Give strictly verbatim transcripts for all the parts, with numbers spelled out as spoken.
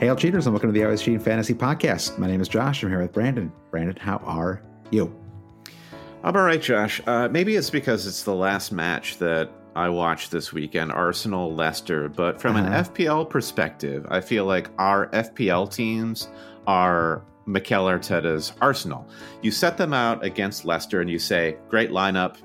Hey, all cheaters, and welcome to the Always Cheating Fantasy Podcast. My name is Josh. I'm here with Brandon. Brandon, how are you? I'm all right, Josh. Uh, maybe it's because it's the last match that I watched this weekend, Arsenal Leicester. But from uh-huh. an F P L perspective, I feel like our F P L teams are Mikel Arteta's Arsenal. You set them out against Leicester and you say, great lineup.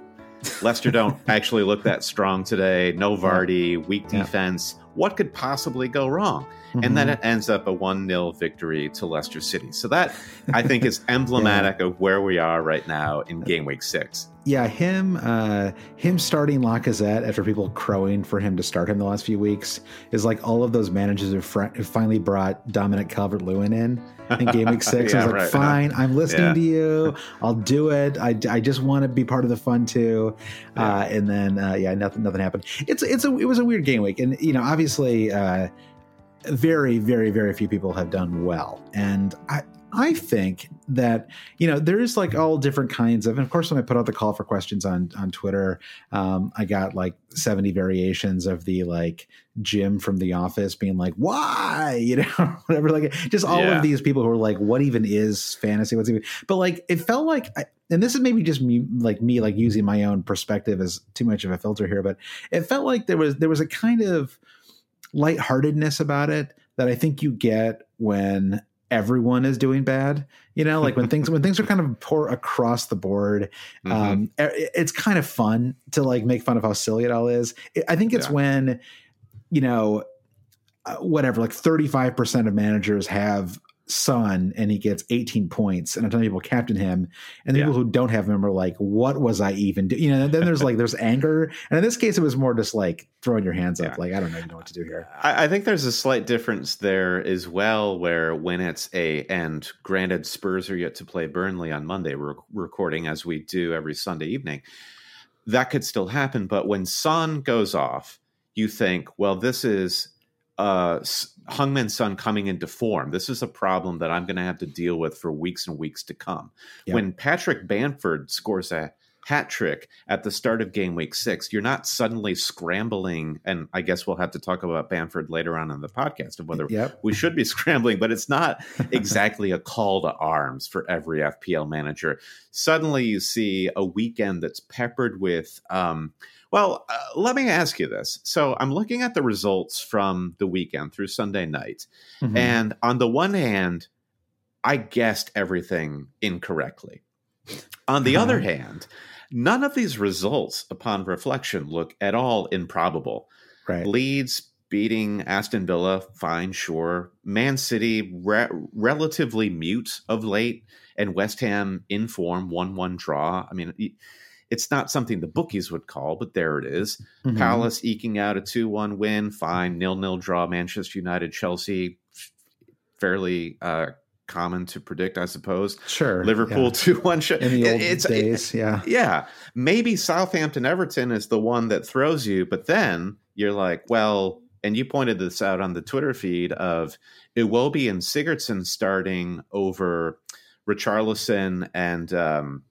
Leicester don't actually look that strong today. No Vardy, yeah. weak defense. Yeah. What could possibly go wrong? Mm-hmm. And then it ends up a one nil victory to Leicester City. So that, I think, is emblematic yeah. of where we are right now in game week six. Yeah, him uh, him starting Lacazette after people crowing for him to start him the last few weeks is like all of those managers who, fr- who finally brought Dominic Calvert-Lewin in in game week six. yeah, I was like, right, fine, huh? I'm listening yeah. to you. I'll do it. I, I just want to be part of the fun too. Yeah. Uh, and then, uh, yeah, nothing nothing happened. It's it's a, It was a weird game week. And, you know, obviously uh, very, very, very few people have done well. And I I think that, you know, there's like all different kinds of, and of course, when I put out the call for questions on, on Twitter, um, I got like seventy variations of the like Jim from The Office being like, why, you know, whatever, like just all yeah. of these people who are like, what even is fantasy? What's even, but like, it felt like, I, and this is maybe just me, like me, like using my own perspective as too much of a filter here, but it felt like there was, there was a kind of lightheartedness about it that I think you get when everyone is doing bad, you know, like when things when things are kind of poor across the board. Mm-hmm. Um, it, it's kind of fun to like make fun of how silly it all is. It, I think it's yeah. when, you know, uh, whatever, like thirty-five percent of managers have Son and he gets eighteen points, and I'm telling people captain him, and the yeah. people who don't have him are like, what was I even do? You know, then there's like there's anger, and in this case it was more just like throwing your hands yeah. up, like I don't even know what to do here. I, I think there's a slight difference there as well, where when it's a, and granted Spurs are yet to play Burnley on Monday, we're recording as we do every Sunday evening, that could still happen, but when Son goes off you think, well, this is uh Heung-min Son coming into form. This is a problem that I'm going to have to deal with for weeks and weeks to come. Yep. When Patrick Bamford scores a hat trick at the start of game week six, you're not suddenly scrambling. And I guess we'll have to talk about Bamford later on in the podcast of whether yep. we should be scrambling, but it's not exactly a call to arms for every F P L manager. Suddenly you see a weekend that's peppered with, um, well, uh, let me ask you this. So I'm looking at the results from the weekend through Sunday night. Mm-hmm. And on the one hand, I guessed everything incorrectly. On the uh-huh. other hand, none of these results upon reflection look at all improbable. Right. Leeds beating Aston Villa, fine, sure. Man City, re- relatively mute of late. And West Ham in form, one one draw. I mean, e- it's not something the bookies would call, but there it is. Mm-hmm. Palace eking out a two one win, fine. nil nil draw, Manchester United, Chelsea, fairly uh, common to predict, I suppose. Sure. Liverpool two one yeah. in the old it's, days. It, yeah. Yeah. Maybe Southampton Everton is the one that throws you, but then you're like, well, and you pointed this out on the Twitter feed of Iwobi and Sigurdsson starting over Richarlison and um,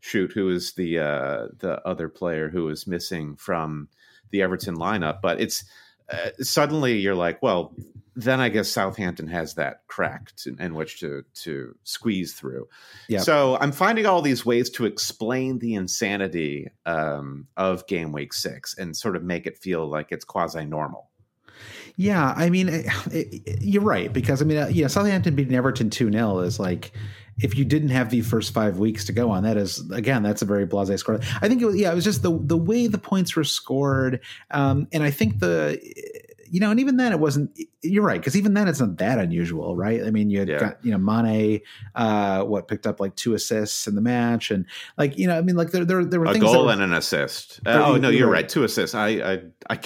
shoot, who is the uh, the other player who is missing from the Everton lineup. But it's uh, suddenly you're like, well, then I guess Southampton has that crack to, in which to to squeeze through. Yep. So I'm finding all these ways to explain the insanity um, of game week six and sort of make it feel like it's quasi-normal. Yeah, I mean, it, it, you're right, because, I mean, uh, yeah, Southampton beating Everton two nil is like, if you didn't have the first five weeks to go on, that is, again, that's a very blasé score. I think, it was, yeah, it was just the the way the points were scored. Um, and I think the, you know, and even then it wasn't, you're right, because even then it's not that unusual, right? I mean, you had yeah. got, you know, Mane, uh, what, picked up like two assists in the match. And like, you know, I mean, like there there, there were a things. A goal were, and an assist. Uh, oh, no, you're right. Two assists. I, I, I,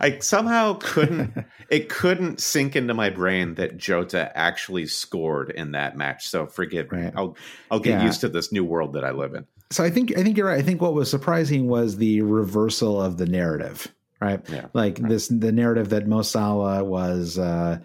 I somehow couldn't. It couldn't sink into my brain that Jota actually scored in that match. So forgive me. Right. I'll I'll get yeah. used to this new world that I live in. So I think I think you're right. I think what was surprising was the reversal of the narrative, right? Yeah. Like right. this, the narrative that Mo Salah was uh,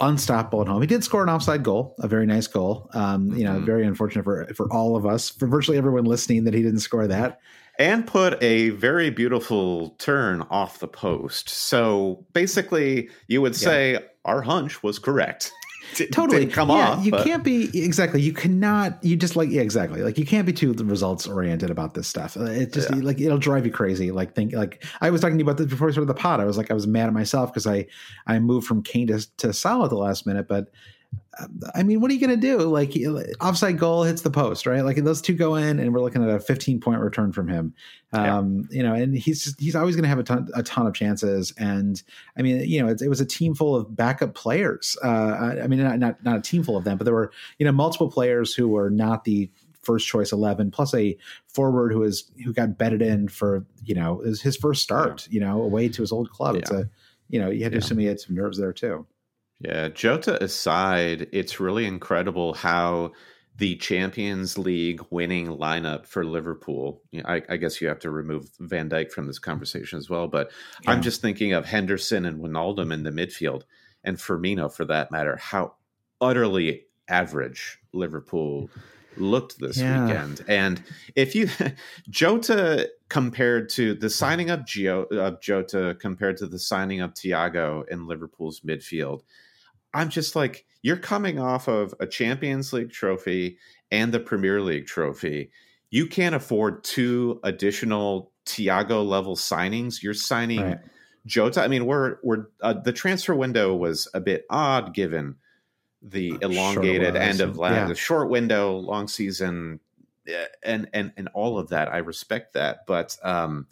unstoppable at home. He did score an offside goal, a very nice goal. Um, mm-hmm. You know, very unfortunate for for all of us, for virtually everyone listening, that he didn't score that. And put a very beautiful turn off the post. So basically, you would say yeah. our hunch was correct. Didn't, totally didn't come yeah, off. You but. can't be exactly. You cannot. You just like yeah, exactly. Like you can't be too results oriented about this stuff. It just yeah. like it'll drive you crazy. Like think like I was talking to you about this before we started the pod. I was like I was mad at myself because I I moved from Kane to to Salah at the last minute, but. I mean, what are you going to do? Like offside goal hits the post, right? Like those two go in and we're looking at a fifteen point return from him. Um, yeah. You know, and he's, just, he's always going to have a ton, a ton of chances. And I mean, you know, it, it was a team full of backup players. Uh, I, I mean, not, not, not a team full of them, but there were, you know, multiple players who were not the first choice eleven plus a forward who is, who got bedded in for, you know, it was his first start, yeah. you know, away to his old club. Yeah. It's a, you know, you had to yeah. assume he had some nerves there too. Yeah, Jota aside, it's really incredible how the Champions League winning lineup for Liverpool, you know, I, I guess you have to remove Van Dijk from this conversation as well, but yeah. I'm just thinking of Henderson and Wijnaldum in the midfield, and Firmino for that matter, how utterly average Liverpool looked this yeah. weekend. And if you Jota compared to the signing of, Gio, of Jota compared to the signing of Thiago in Liverpool's midfield, I'm just like, you're coming off of a Champions League trophy and the Premier League trophy. You can't afford two additional Thiago level signings. You're signing right. Jota. I mean, we're we're uh, the transfer window was a bit odd given the elongated end of last, yeah. the short window, long season, and and and all of that. I respect that, but um,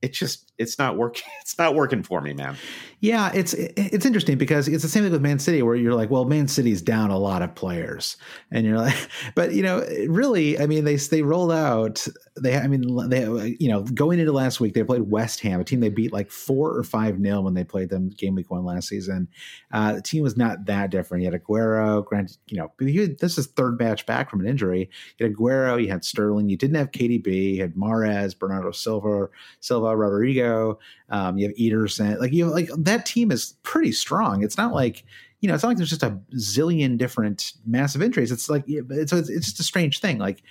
it just it's not working. It's not working for me, man. Yeah, it's it's interesting because it's the same thing with Man City, where you're like, well, Man City's down a lot of players, and you're like, but you know, really, I mean, they they rolled out. They, I mean, they you know, going into last week, they played West Ham, a team they beat like four or five nil when they played them game week one last season. Uh, the team was not that different. You had Aguero, Grant, you know, this is third match back from an injury. You had Aguero, you had Sterling, you didn't have K D B, you had Mahrez, Bernardo Silva, Silva, Rodrigo. Um, you have Ederson, like you have, like that team is pretty strong. It's not like, you know, it's not like there's just a zillion different massive injuries. It's like it's it's, it's just a strange thing. Like.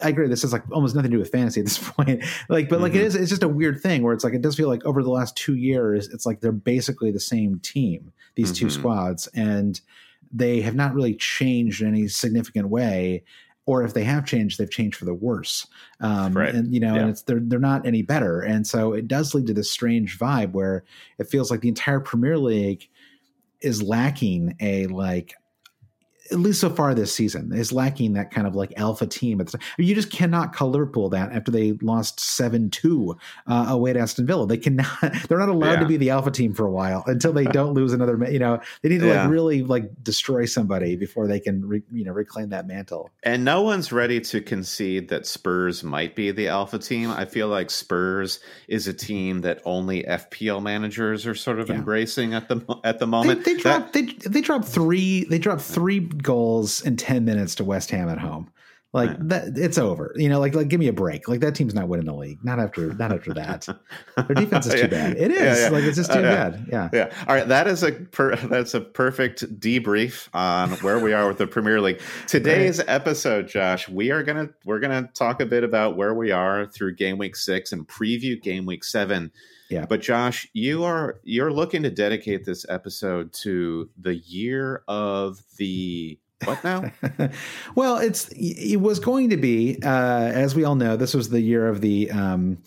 I agree. This is like almost nothing to do with fantasy at this point. Like, but like mm-hmm. it is, it's just a weird thing where it's like, it does feel like over the last two years, it's like they're basically the same team, these mm-hmm. two squads, and they have not really changed in any significant way. Or if they have changed, they've changed for the worse. Um, right. And, you know, yeah. and it's, they're, they're not any better. And so it does lead to this strange vibe where it feels like the entire Premier League is lacking a, like, at least so far this season, is lacking that kind of like alpha team. It's, you just cannot call Liverpool that after they lost seven two uh, away at Aston Villa. They cannot, they're not allowed yeah. to be the alpha team for a while until they don't lose another, you know, they need to yeah. like really like destroy somebody before they can, re, you know, reclaim that mantle. And no one's ready to concede that Spurs might be the alpha team. I feel like Spurs is a team that only F P L managers are sort of yeah. embracing at the, at the moment. They, they dropped, that, they, they dropped three, they dropped three eight goals in ten minutes to West Ham at home. Like, that, it's over. You know, like, like give me a break. Like, that team's not winning the league. Not after, not after that. Their defense is too yeah. bad. It is yeah, yeah. like it's just too uh, yeah. bad. Yeah, yeah. All right, that is a per, that's a perfect debrief on where we are with the Premier League. Today's right. episode, Josh, we are gonna we're gonna talk a bit about where we are through game week six and preview game week seven. Yeah. But Josh, you are you're looking to dedicate this episode to the year of the. What now? Well, it's it was going to be, uh, as we all know, this was the year of the um,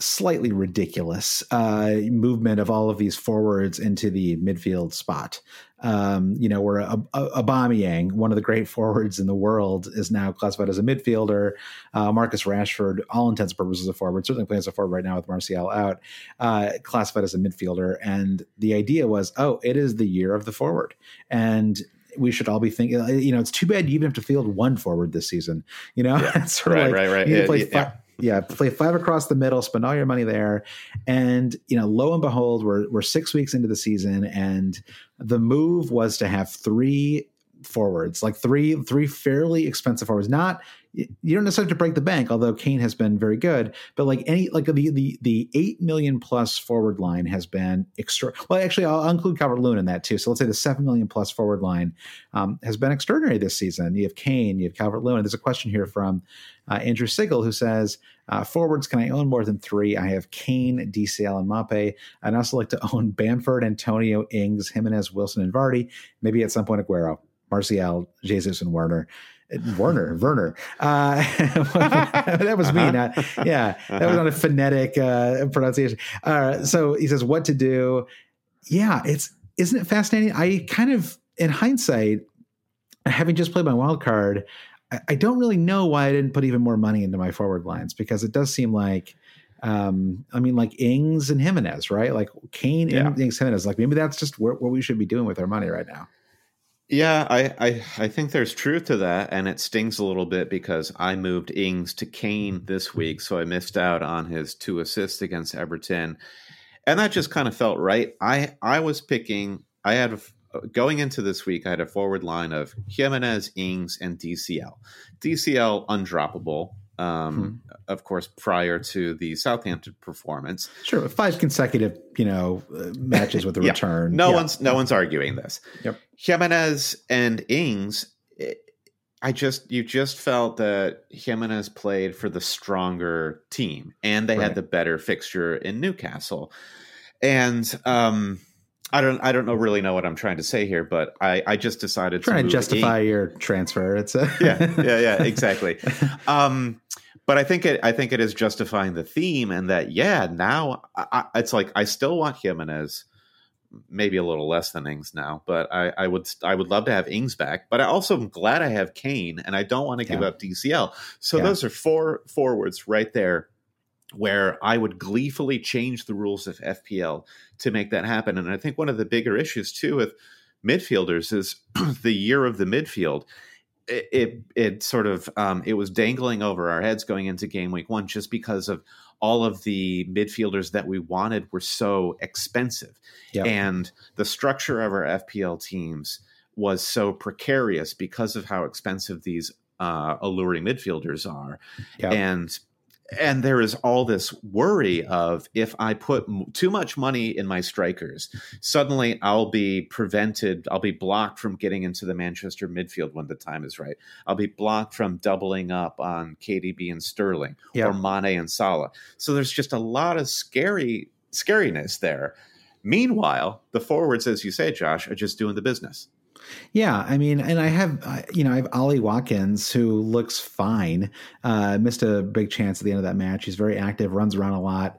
slightly ridiculous uh, movement of all of these forwards into the midfield spot. Um, you know, where Aubameyang, one of the great forwards in the world, is now classified as a midfielder. Uh, Marcus Rashford, all intents and purposes, a forward, certainly plays a forward right now with Martial out, uh, classified as a midfielder. And the idea was, oh, it is the year of the forward. And we should all be thinking, you know, it's too bad you even have to field one forward this season, you know, yeah, sort of right, like, right, right, you need to play yeah, five, yeah. yeah, play five across the middle, spend all your money there. And, you know, lo and behold, we're, we're six weeks into the season and the move was to have three forwards, like three, three fairly expensive forwards, not, you don't necessarily have to break the bank, although Kane has been very good, but like any, like the, the, the eight million plus forward line has been extra. Well, actually I'll include Calvert-Lewin in that too. So let's say the seven million plus forward line um, has been extraordinary this season. You have Kane, you have Calvert-Lewin. There's a question here from uh, Andrew Sigel who says, uh, forwards, can I own more than three? I have Kane, D C L, and Mape. I'd also like to own Bamford, Antonio, Ings, Jimenez, Wilson, and Vardy. Maybe at some point Aguero, Martial, Jesus, and Werner. Werner, Werner. Uh, that was me. Uh-huh. Not, yeah, that uh-huh. was not a phonetic uh, pronunciation. Uh, so he says, "What to do?" Yeah, it's isn't it fascinating? I kind of, in hindsight, having just played my wild card, I, I don't really know why I didn't put even more money into my forward lines because it does seem like. Um, I mean, like Ings and Jimenez, right? Like Kane, yeah. Ings, Jimenez. Like maybe that's just what, what we should be doing with our money right now. Yeah, I, I, I think there's truth to that, and it stings a little bit because I moved Ings to Kane this week, so I missed out on his two assists against Everton, and that just kind of felt right. I, I was picking, I had, going into this week, I had a forward line of Jimenez, Ings, and D C L. D C L, undroppable. Um, hmm. Of course, prior to the Southampton performance, sure, five consecutive, you know, uh, matches with a yeah. return. No yeah. one's no one's arguing this. Yep. Jimenez and Ings, it, I just you just felt that Jimenez played for the stronger team, and they right. had the better fixture in Newcastle. And um, I don't I don't know really know what I'm trying to say here, but I, I just decided trying to, to justify Ings. Your transfer. It's a yeah yeah yeah exactly. Um, But I think it. I think it is justifying the theme, and that yeah. Now I, I, it's like I still want Jimenez, maybe a little less than Ings now, but I, I would. I would love to have Ings back, but I also am glad I have Kane, and I don't want to yeah. give up D C L. So yeah. those are four forwards right there, where I would gleefully change the rules of F P L to make that happen. And I think one of the bigger issues too with midfielders is the year of the midfield. It, it it sort of um, it was dangling over our heads going into game week one just because of all of the midfielders that we wanted were so expensive. Yep. And the structure of our F P L teams was so precarious because of how expensive these uh, alluring midfielders are. Yep. And and there is all this worry of if I put m- too much money in my strikers, suddenly I'll be prevented. I'll be blocked from getting into the Manchester midfield when the time is right. I'll be blocked from doubling up on K D B and Sterling yeah. or Mane and Salah. So there's just a lot of scary scariness there. Meanwhile, the forwards, as you say, Josh, are just doing the business. Yeah, I mean, and I have, you know, I have Ollie Watkins, who looks fine. Uh, missed a big chance at the end of that match. He's very active, runs around a lot.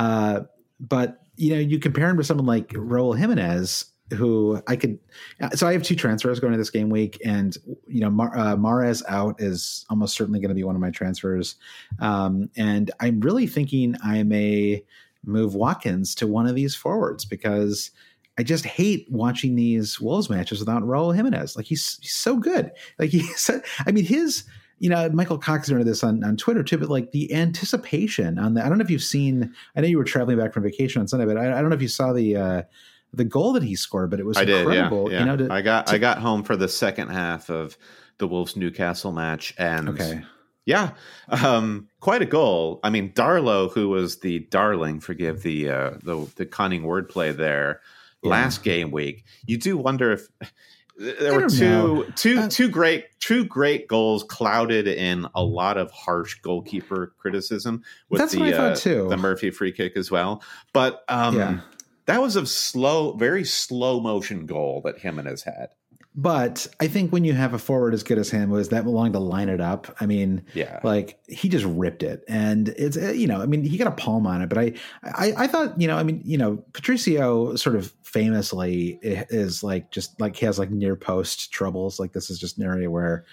Uh, but, you know, you compare him to someone like Raul Jimenez, who I could – so I have two transfers going into this game week. And, you know, Mar- uh, Mahrez out is almost certainly going to be one of my transfers. Um, and I'm really thinking I may move Watkins to one of these forwards because – I just hate watching these Wolves matches without Raul Jimenez. Like he's, he's so good. Like he's, I mean, his, you know, Michael Cox is into this on, on Twitter too, but like the anticipation on the, I don't know if you've seen, I know you were traveling back from vacation on Sunday, but I, I don't know if you saw the, uh, the goal that he scored, but it was I incredible. Did, yeah, yeah. You know, to, I got to, I got home for the second half of the Wolves Newcastle match, and okay. yeah, um, quite a goal. I mean, Darlow, who was the darling, forgive the uh, the, the cunning wordplay there. Yeah. Last game week, you do wonder if there were two, know. two, uh, two great, two great goals clouded in a lot of harsh goalkeeper criticism with that's the, what I thought uh, too. the Murphy free kick as well. But um, yeah. that was a slow, very slow motion goal that Jimenez had. But I think when you have a forward as good as him, was that long to line it up? I mean, yeah. like he just ripped it, and it's, you know, I mean, he got a palm on it, but I, I, I thought, you know, I mean, you know, Patricio sort of famously is like, just like he has like near post troubles. Like this is just an area where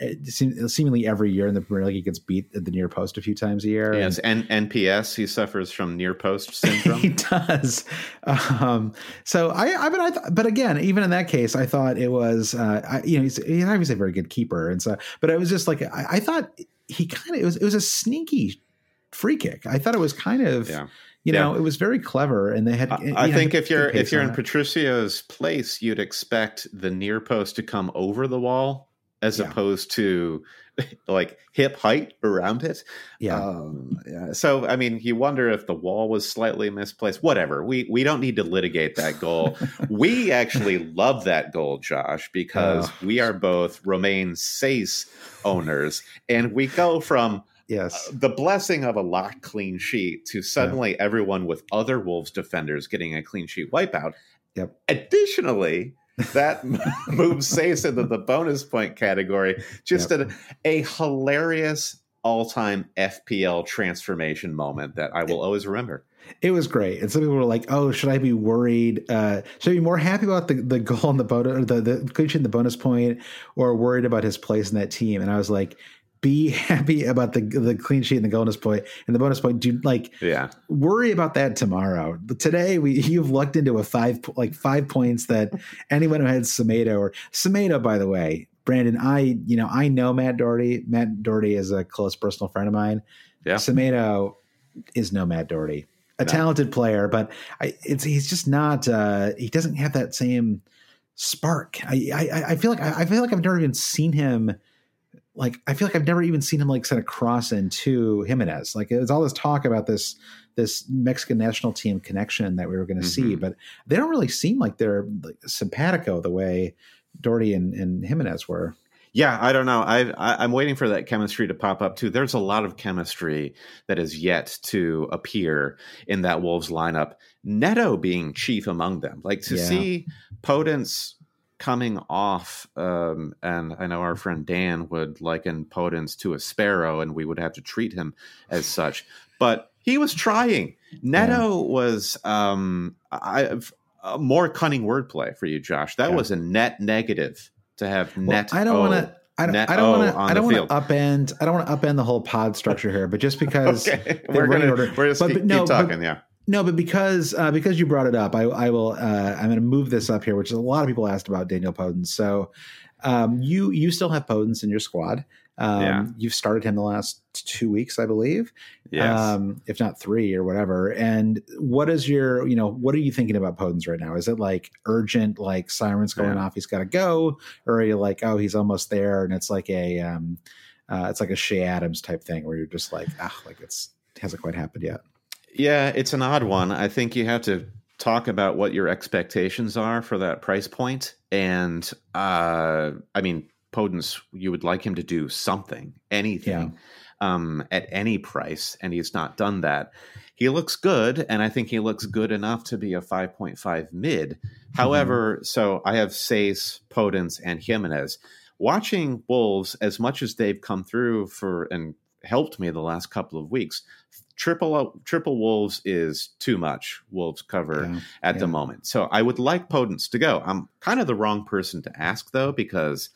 it seem, seemingly every year in the Premier League, he gets beat at the near post a few times a year. Yes, and N P S, he suffers from near post syndrome. He does. Um, so I, I but I, th- but again, even in that case, I thought it was, uh, I, you know, he's, he's obviously a very good keeper, and so. But it was just like I, I thought he kind of it was it was a sneaky free kick. I thought it was kind of. Yeah. You know, yeah. it was very clever, and they had. I, you know, I think if you're if you're in it. Patricio's place, you'd expect the near post to come over the wall as yeah. opposed to like hip height around it. Yeah. Um, yeah. So, I mean, you wonder if the wall was slightly misplaced. Whatever. We we don't need to litigate that goal. We actually love that goal, Josh, because oh. we are both Romaine Saiss owners, and we go from. Yes, uh, the blessing of a locked clean sheet to suddenly yeah. everyone with other Wolves defenders getting a clean sheet wipeout. Yep. Additionally, that moves Saiss into the bonus point category. Just yep. a, a hilarious all-time F P L transformation moment that I will it, always remember. It was great. And some people were like, oh, should I be worried? Uh, should I be more happy about the, the goal in the bonus, the, the clean sheet in the bonus point, or worried about his place in that team? And I was like, be happy about the the clean sheet and the bonus point and the bonus point. Do like yeah. worry about that tomorrow. But today we you've lucked into a five like five points that anyone who had Semedo or Semedo, by the way, Brandon, I you know I know Matt Doherty. Matt Doherty is a close personal friend of mine. Yeah, Semedo is no Matt Doherty, a no. talented player, but I, it's he's just not. Uh, he doesn't have that same spark. I I, I feel like I, I feel like I've never even seen him. Like, I feel like I've never even seen him like send a cross into Jimenez. Like, it was all this talk about this this Mexican national team connection that we were going to mm-hmm. see, but they don't really seem like they're like, simpatico the way Doherty and, and Jimenez were. Yeah, I don't know. I, I, I'm waiting for that chemistry to pop up, too. There's a lot of chemistry that is yet to appear in that Wolves lineup, Neto being chief among them. Like, to yeah. see Podence coming off, um, and I know our friend Dan would liken Podence to a sparrow, and we would have to treat him as such. But he was trying. Neto yeah. was um, I, a more cunning wordplay for you, Josh. That yeah. was a net negative to have well, net. I don't want to. I don't. I don't want to. I don't want to upend. I don't want to upend the whole pod structure here. But just because okay. we're going to we're just but, keep, but, no, keep talking, but, yeah. No, but because uh, because you brought it up, I, I will. Uh, I'm going to move this up here, which is a lot of people asked about Daniel Podence. So um, you you still have Podence in your squad. Um, yeah. You've started him the last two weeks, I believe. Yes. Um, if not three or whatever. And what is your, you know, what are you thinking about Podence right now? Is it like urgent, like sirens going yeah. off, he's got to go, or are you like, oh, he's almost there, and it's like a um, uh, it's like a Shea Adams type thing where you're just like, ah, like it's it hasn't quite happened yet. Yeah, it's an odd one. I think you have to talk about what your expectations are for that price point. And uh, I mean, Podence, you would like him to do something, anything, yeah. um, at any price. And he's not done that. He looks good. And I think he looks good enough to be a five point five mid. Mm-hmm. However, so I have Saiss, Podence, and Jimenez. Watching Wolves, as much as they've come through for and helped me the last couple of weeks, Triple triple Wolves is too much Wolves cover yeah, at yeah. the moment. So I would like Podence to go. I'm kind of the wrong person to ask, though, because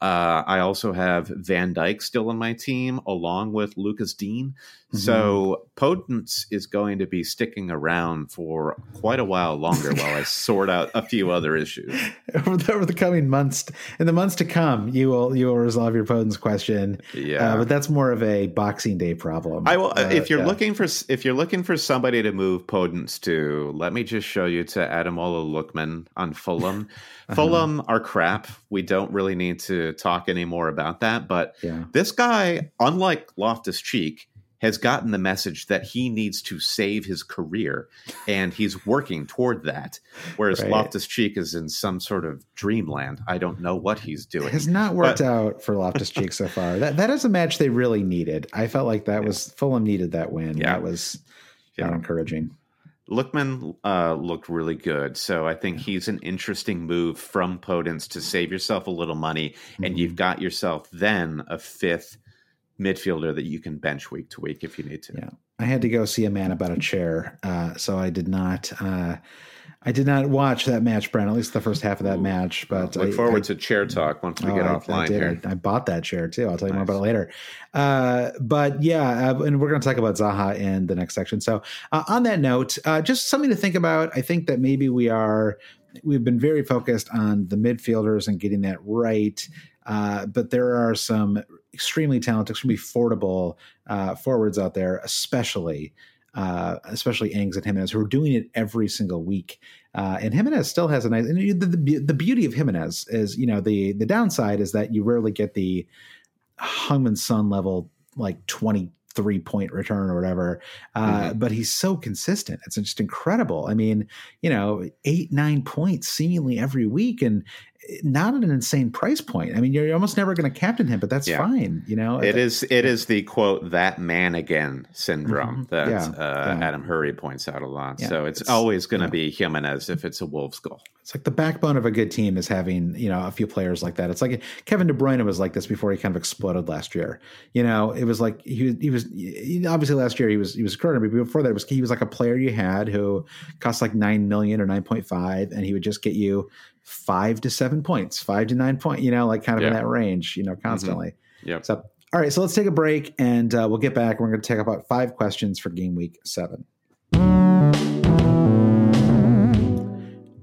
Uh, I also have Van Dijk still on my team, along with Lucas Dean. Mm-hmm. So Podence is going to be sticking around for quite a while longer while I sort out a few other issues. Over the, over the coming months, in the months to come, you will you will resolve your Podence question. Yeah, uh, but that's more of a Boxing Day problem. I will. Uh, if you're yeah. looking for if you're looking for somebody to move Podence to, let me just show you to Ademola Lookman on Fulham. uh-huh. Fulham are crap. We don't really need to talk anymore about that. But yeah. this guy, unlike Loftus-Cheek, has gotten the message that he needs to save his career, and he's working toward that. Whereas right. Loftus-Cheek is in some sort of dreamland. I don't know what he's doing. It has not worked but... out for Loftus-Cheek so far. That that is a match they really needed. I felt like that yeah. was Fulham needed that win. Yeah. That was yeah. not encouraging. Lookman uh, looked really good, so I think yeah. he's an interesting move from Podence to save yourself a little money, mm-hmm. and you've got yourself then a fifth midfielder that you can bench week to week if you need to. Yeah, I had to go see a man about a chair, uh, so I did not. Uh, I did not watch that match, Brent. At least the first half of that Ooh. match. But look I, forward I, to chair talk once we oh, get I, offline I did. here. I, I bought that chair too. I'll tell you nice. more about it later. Uh, but yeah, uh, and we're going to talk about Zaha in the next section. So uh, on that note, uh, just something to think about. I think that maybe we are we've been very focused on the midfielders and getting that right, uh, but there are some extremely talented, extremely affordable uh, forwards out there, especially. Uh, especially Ings and Jimenez, who are doing it every single week. Uh, and Jimenez still has a nice, and the, the, the beauty of Jimenez is, you know, the, the downside is that you rarely get the Heung-min Son level, like twenty-three point return or whatever. Uh, mm-hmm. But he's so consistent. It's just incredible. I mean, you know, eight, nine points seemingly every week, and not at an insane price point. I mean, you're almost never going to captain him, but that's yeah. fine. You know, it is, it is the quote, that man again syndrome mm-hmm. that yeah. Uh, yeah. Adam Hurry points out a lot. Yeah. So it's, it's always going to yeah. be Jimenez if it's a Wolves goal. It's like the backbone of a good team is having, you know, a few players like that. It's like Kevin De Bruyne was like this before he kind of exploded last year. You know, it was like he, he was he, obviously last year he was he was extraordinary, but before that it was he was like a player you had who cost like nine million or nine point five, and he would just get you five to seven points, five to nine point. You know, like kind of yeah. in that range. You know, constantly. Mm-hmm. Yeah. So all right, so let's take a break, and uh, we'll get back. We're going to take about five questions for game week seven.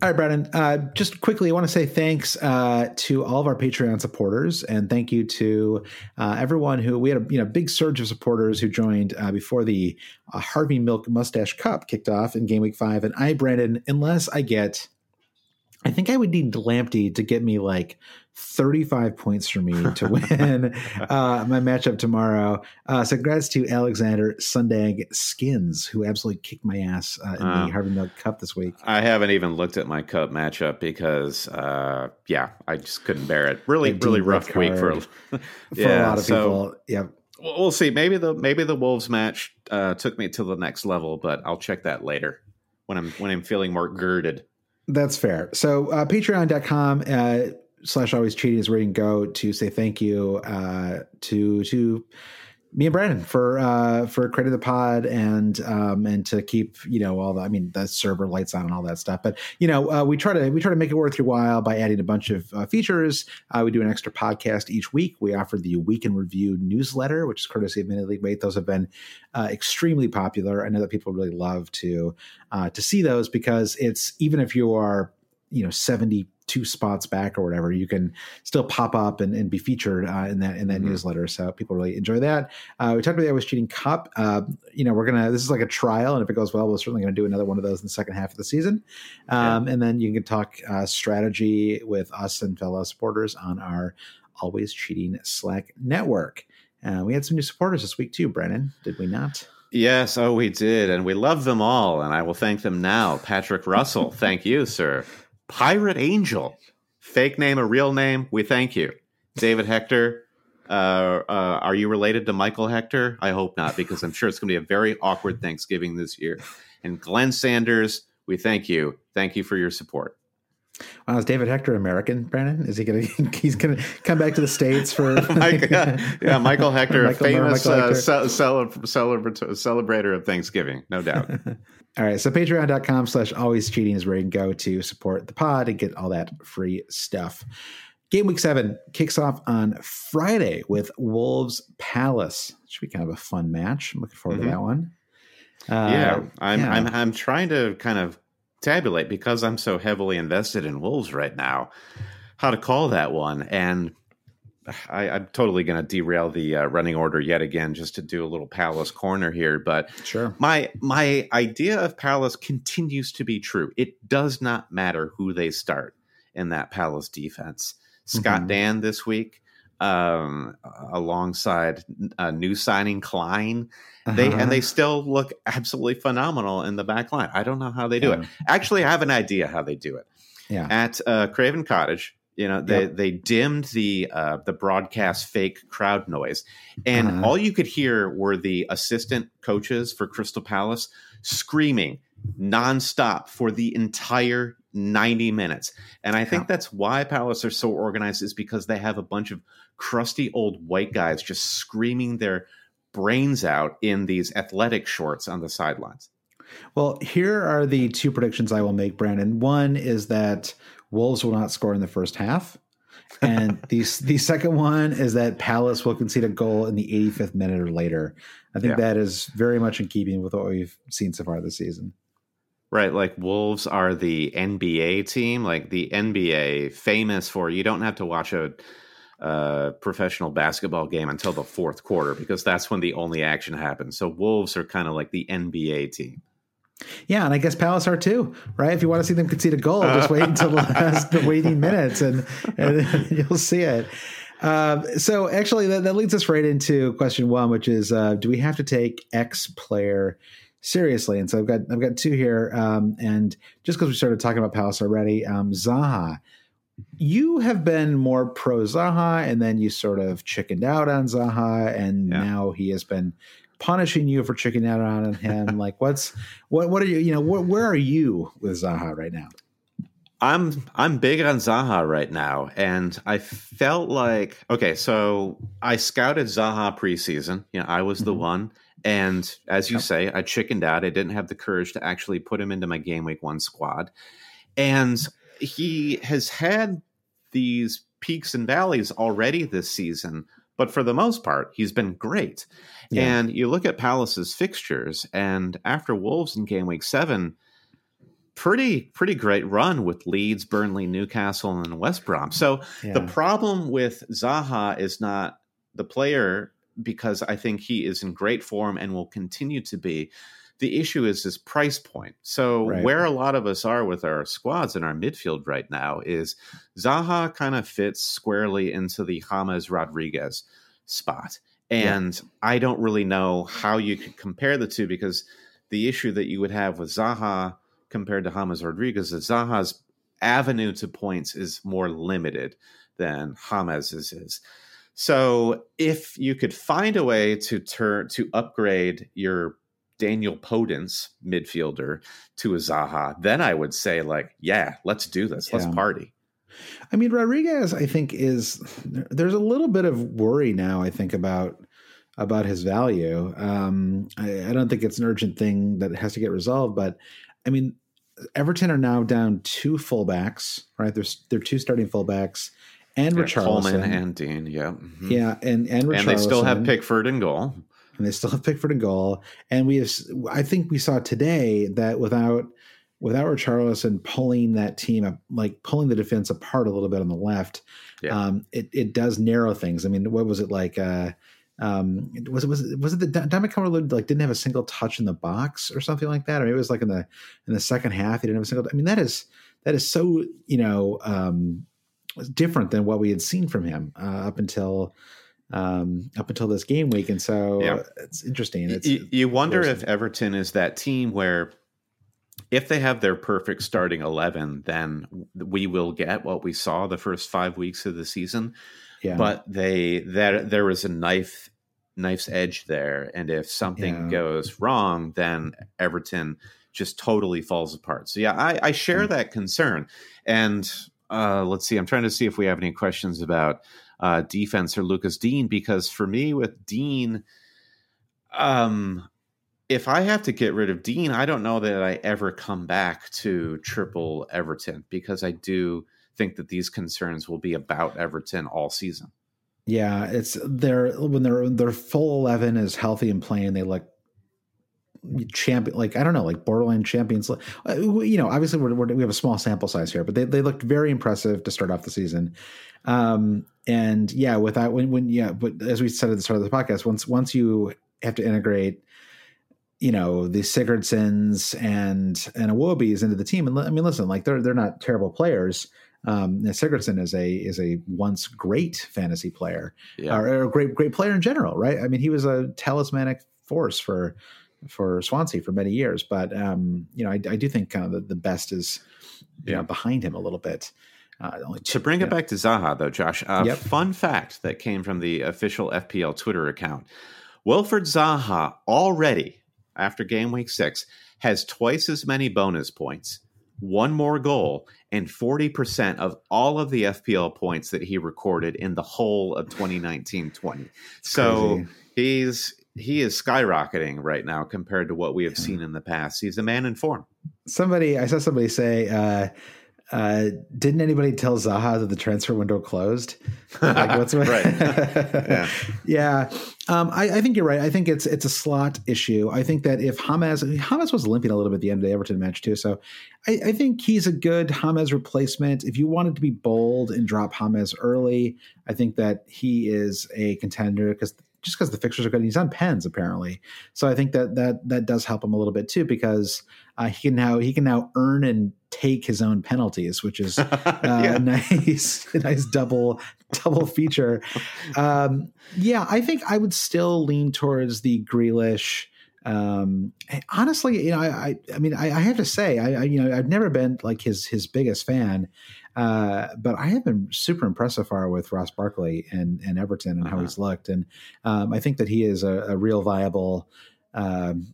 All right, Brandon, uh, just quickly, I want to say thanks uh, to all of our Patreon supporters, and thank you to uh, everyone who we had a you know big surge of supporters who joined uh, before the uh, Harvey Milk Mustache Cup kicked off in game week five. And I, Brandon, unless I get, I think I would need Lamptey to get me like thirty-five points for me to win uh, my matchup tomorrow. Uh, so congrats to Alexander Sundag Skins, who absolutely kicked my ass uh, in uh, the Harvey Milk Cup this week. I haven't even looked at my cup matchup because, uh, yeah, I just couldn't bear it. Really, really rough week for, for yeah, a lot of so, people. Yeah. We'll see. Maybe the maybe the Wolves match uh, took me to the next level, but I'll check that later when I'm when I'm feeling more girded. That's fair. So uh, patreon dot com uh, slash always cheating is where you can go to say thank you uh, to to me and Brandon for uh, for creating the pod and um, and to keep, you know, all the, I mean, the server lights on and all that stuff. But, you know, uh, we try to we try to make it worth your while by adding a bunch of uh, features. Uh, we do an extra podcast each week. We offer the Week in Review newsletter, which is courtesy of Minute League Mate. Those have been uh, extremely popular. I know that people really love to uh, to see those because it's, even if you are, you know, seventy-two spots back or whatever, you can still pop up and, and be featured uh, in that in that mm-hmm. newsletter. So people really enjoy that. Uh, we talked about the Always Cheating Cup. Uh, you know, we're gonna this is like a trial, and if it goes well, we're certainly gonna do another one of those in the second half of the season. Um, yeah. And then you can talk uh, strategy with us and fellow supporters on our Always Cheating Slack network. Uh, we had some new supporters this week too, Brennan, did we not? Yes, oh, we did, and we love them all, and I will thank them now. Patrick Russell, thank you, sir. Pirate Angel, fake name, a real name. We thank you. David Hector. Uh, uh, are you related to Michael Hector? I hope not, because I'm sure it's going to be a very awkward Thanksgiving this year. And Glenn Sanders, we thank you. Thank you for your support. Wow, is David Hector American, Brandon? Is he gonna he's gonna come back to the States for Mike, uh, yeah, Michael Hector, Michael, a famous Michael uh, Hector. Ce- celebra- celebrator of Thanksgiving, no doubt. All right, so patreon dot com slash always cheating is where you can go to support the pod and get all that free stuff. Game week seven kicks off on Friday with Wolves Palace. Should be kind of a fun match. I'm looking forward mm-hmm. to that one. Uh, yeah, I'm, yeah, I'm I'm trying to kind of tabulate because I'm so heavily invested in Wolves right now, how to call that one. And I, I'm totally going to derail the uh, running order yet again, just to do a little Palace corner here. But sure, my my idea of Palace continues to be true. It does not matter who they start in that Palace defense. Scott mm-hmm. Dan this week, um, alongside a new signing Klein, they uh-huh. and they still look absolutely phenomenal in the back line. I don't know how they do yeah. it. Actually, I have an idea how they do it. Yeah, at uh, Craven Cottage. You know, they, yep. they dimmed the uh, the broadcast fake crowd noise, and uh-huh. all you could hear were the assistant coaches for Crystal Palace screaming nonstop for the entire ninety minutes. And I yeah. think that's why Palace are so organized, is because they have a bunch of crusty old white guys just screaming their brains out in these athletic shorts on the sidelines. Well, here are the two predictions I will make, Brandon. One is that Wolves will not score in the first half. And the, the second one is that Palace will concede a goal in the eighty-fifth minute or later. I think yeah. that is very much in keeping with what we've seen so far this season. Right, like Wolves are the N B A team, like the N B A famous for you don't have to watch a uh, professional basketball game until the fourth quarter because that's when the only action happens. So Wolves are kind of like the N B A team. Yeah, and I guess Palace are too, right? If you want to see them concede a goal, just wait until the last the waiting minutes, and, and you'll see it. Uh, so actually, that, that leads us right into question one, which is: uh, do we have to take X player seriously? And so I've got I've got two here, um, and just because we started talking about Palace already, um, Zaha. You have been more pro Zaha, and then you sort of chickened out on Zaha, and yeah. now he has been punishing you for checking out on him. Like, what's what? What are you? You know, wh- where are you with Zaha right now? I'm I'm big on Zaha right now, and I felt like okay. So I scouted Zaha preseason. You know, I was the mm-hmm. one, and as you yep. say, I chickened out. I didn't have the courage to actually put him into my game week one squad, and he has had these peaks and valleys already this season. But for the most part, he's been great. Yeah. And you look at Palace's fixtures, and after Wolves in game week seven, pretty pretty great run with Leeds, Burnley, Newcastle, and West Brom. So yeah. the problem with Zaha is not the player, because I think he is in great form and will continue to be. The issue is his price point. So right. where a lot of us are with our squads in our midfield right now is Zaha kind of fits squarely into the James Rodriguez spot. And yeah. I don't really know how you could compare the two, because the issue that you would have with Zaha compared to James Rodriguez is Zaha's avenue to points is more limited than James's is. So if you could find a way to turn to upgrade your Daniel Podence midfielder to a Zaha, then I would say, like, yeah, let's do this. Yeah. Let's party. I mean, Rodriguez, I think, is there's a little bit of worry now, I think, about about his value. Um, I, I don't think it's an urgent thing that has to get resolved. But I mean, Everton are now down two fullbacks, right? There's they're two starting fullbacks and yeah, Richarlison. Coleman and Dean. Yeah. Mm-hmm. Yeah. And, and Richarlison. And they still have Pickford in goal. And they still have Pickford and goal. And we have, I think we saw today that without without Richarlison pulling that team up, like pulling the defense apart a little bit on the left, yeah. um, it it does narrow things. I mean, what was it like? Uh, um, was it was it, was it the Dominic Calvert-Lewin like didn't have a single touch in the box or something like that? Or maybe it was like in the in the second half he didn't have a single. I mean, that is that is so you know um, different than what we had seen from him uh, up until. um up until this game week, and so yeah. it's interesting. It's you, you wonder if Everton is that team where if they have their perfect starting eleven, then we will get what we saw the first five weeks of the season. Yeah. But they that there was a knife knife's edge there, and if something yeah. goes wrong, then Everton just totally falls apart. So yeah, I, I share mm-hmm. that concern. And uh let's see, I'm trying to see if we have any questions about Uh, defense or Lucas Dean, because for me with Dean, um, if I have to get rid of Dean, I don't know that I ever come back to triple Everton, because I do think that these concerns will be about Everton all season. Yeah, it's their when their their full eleven is healthy and playing, they look champion, like I don't know, like borderline champions. You know, obviously we're, we're, we have a small sample size here, but they they looked very impressive to start off the season. Um, and yeah, without when when yeah, but as we said at the start of the podcast, once once you have to integrate, you know, the Sigurdssons and and Awobis into the team, and I mean, listen, like they're they're not terrible players. Um, Sigurdsson is a is a once great fantasy player, yeah. or, or a great great player in general, right? I mean, he was a talismanic force for for Swansea for many years, but um, you know, I, I do think kind of the, the best is you yeah. know, behind him a little bit. Uh, only two, to bring yeah. it back to Zaha, though, Josh. Uh, yep. Fun fact that came from the official F P L Twitter account: Wilfred Zaha already after game week six has twice as many bonus points, one more goal, and forty percent of all of the F P L points that he recorded in the whole of twenty nineteen twenty. So crazy. he's he is skyrocketing right now compared to what we have yeah. seen in the past. He's a man in form. Somebody, I saw somebody say, uh, uh, didn't anybody tell Zaha that the transfer window closed? Like, what's right. yeah. yeah. Um, I, I think you're right. I think it's it's a slot issue. I think that if James James was limping a little bit at the end of the Everton match too, so I, I think he's a good James replacement. If you wanted to be bold and drop James early, I think that he is a contender because just because the fixtures are good, and he's on pens apparently. So I think that that that does help him a little bit too, because uh, he can now he can now earn and take his own penalties, which is uh, yeah. a nice, a nice double double feature. Um, yeah, I think I would still lean towards the Grealish. Um, honestly, you know, I I, I mean, I, I have to say, I, I you know, I've never been like his his biggest fan, uh, but I have been super impressed so far with Ross Barkley and and Everton and uh-huh. how he's looked, and um, I think that he is a, a real viable. Um,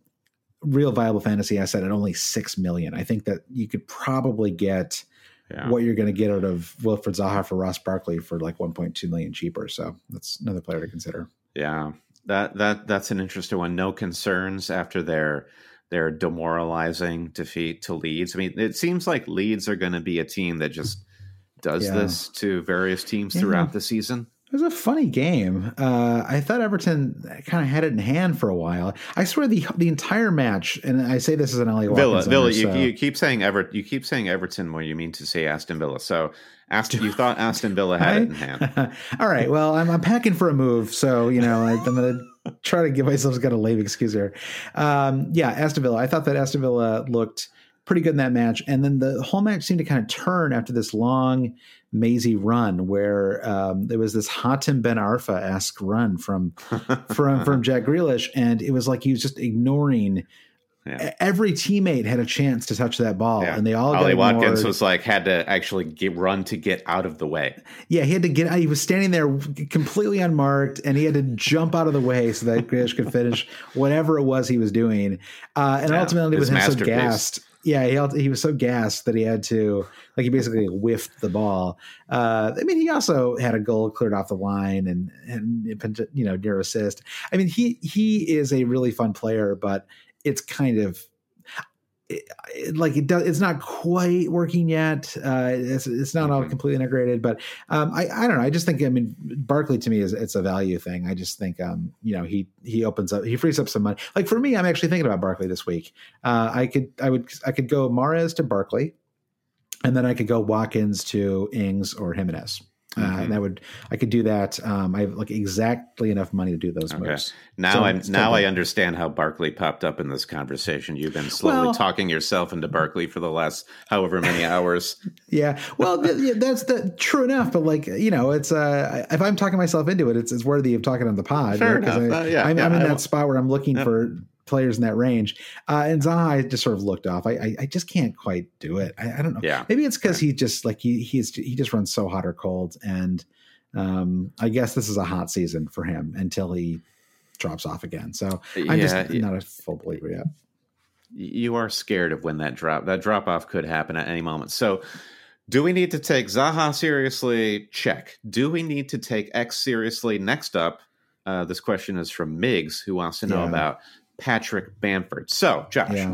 real viable fantasy asset at only six million. I think that you could probably get yeah. what you're going to get out of Wilfred Zaha for Ross Barkley for like one point two million cheaper. So that's another player to consider. Yeah, that, that, that's an interesting one. No concerns after their, their demoralizing defeat to Leeds. I mean, it seems like Leeds are going to be a team that just does yeah. this to various teams yeah. throughout the season. It was a funny game. Uh, I thought Everton kind of had it in hand for a while. I swear the the entire match, and I say this as an Ollie Watkins. Villa, Villa. So. You, you keep saying Ever, you keep saying Everton when you mean to say Aston Villa. So Aston, you thought Aston Villa had I, it in hand. All right. Well, I'm, I'm packing for a move, so you know I, I'm going to try to give myself kind of lame excuse here. Um, yeah, Aston Villa. I thought that Aston Villa looked pretty good in that match, and then the whole match seemed to kind of turn after this long mazy run where um, there was this Hatem Ben Arfa-esque run from from from Jack Grealish, and it was like he was just ignoring. Yeah. Every teammate had a chance to touch that ball, yeah. and they all. Ollie got Watkins was like had to actually get, run to get out of the way. Yeah, he had to get. He was standing there completely unmarked, and he had to jump out of the way so that Grealish could finish whatever it was he was doing. Uh, and yeah, ultimately, with him so gassed, yeah, he he was so gassed that he had to like he basically whiffed the ball. Uh, I mean, he also had a goal cleared off the line and and you know near assist. I mean, he he is a really fun player, but. It's kind of it, it, like it does. It's not quite working yet. Uh, it's, it's not all completely integrated, but um, I, I don't know. I just think, I mean, Barkley to me is it's a value thing. I just think, um, you know, he, he opens up, he frees up some money. Like for me, I'm actually thinking about Barkley this week. Uh, I could, I would, I could go Mahrez to Barkley, and then I could go Watkins to Ings or Jimenez. Uh, okay. And that would I could do that. Um, I have like exactly enough money to do those okay. moves. Now so I'm now I understand how Barkley popped up in this conversation. You've been slowly well, talking yourself into Barkley for the last however many hours. yeah, well, th- yeah, that's the, true enough. But like you know, it's uh, if I'm talking myself into it, it's it's worthy of talking on the pod. Sure right? enough. I, uh, yeah, I'm, yeah, I'm in I that spot where I'm looking yeah. for players in that range. Uh, and Zaha I just sort of looked off. I, I, I just can't quite do it. I, I don't know. Yeah. Maybe it's because yeah. he just like he he's he just runs so hot or cold. And um, I guess this is a hot season for him until he drops off again. So I'm yeah, just yeah. not a full believer yet. You are scared of when that drop that drop off could happen at any moment. So do we need to take Zaha seriously? Check. Do we need to take X seriously? Next up, uh, this question is from Miggs, who wants to know yeah. about Patrick Bamford. So, Josh, yeah.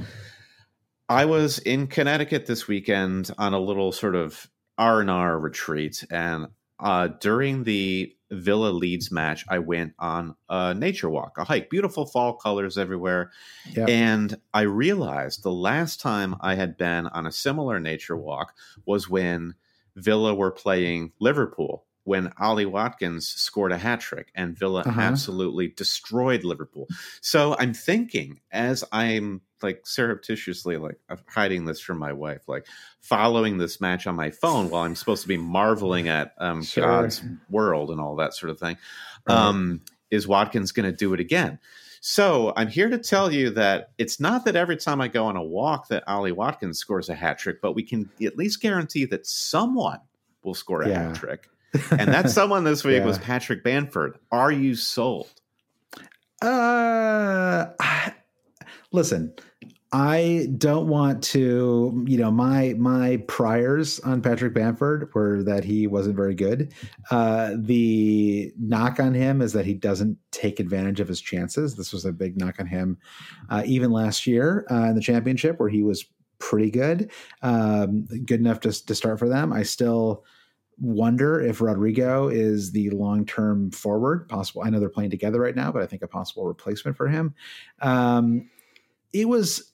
I was in Connecticut this weekend on a little sort of R and R retreat, and uh, during the Villa Leeds match, I went on a nature walk, a hike, beautiful fall colors everywhere. Yep. And I realized the last time I had been on a similar nature walk was when Villa were playing Liverpool, when Ollie Watkins scored a hat trick and Villa uh-huh. absolutely destroyed Liverpool. So I'm thinking, as I'm like surreptitiously like hiding this from my wife, like following this match on my phone while I'm supposed to be marveling at um, sure. God's world and all that sort of thing, um, right. is Watkins going to do it again? So I'm here to tell you that it's not that every time I go on a walk that Ollie Watkins scores a hat trick, but we can at least guarantee that someone will score a yeah. hat trick. And that someone this week yeah. was Patrick Bamford. Are you sold? Uh, I, listen, I don't want to, you know, my my priors on Patrick Bamford were that he wasn't very good. Uh, the knock on him is that he doesn't take advantage of his chances. This was a big knock on him, uh, even last year uh, in the championship where he was pretty good, um, good enough to, to start for them. I still... wonder if Rodrigo is the long-term forward possible. I know they're playing together right now, but I think a possible replacement for him. Um, it was,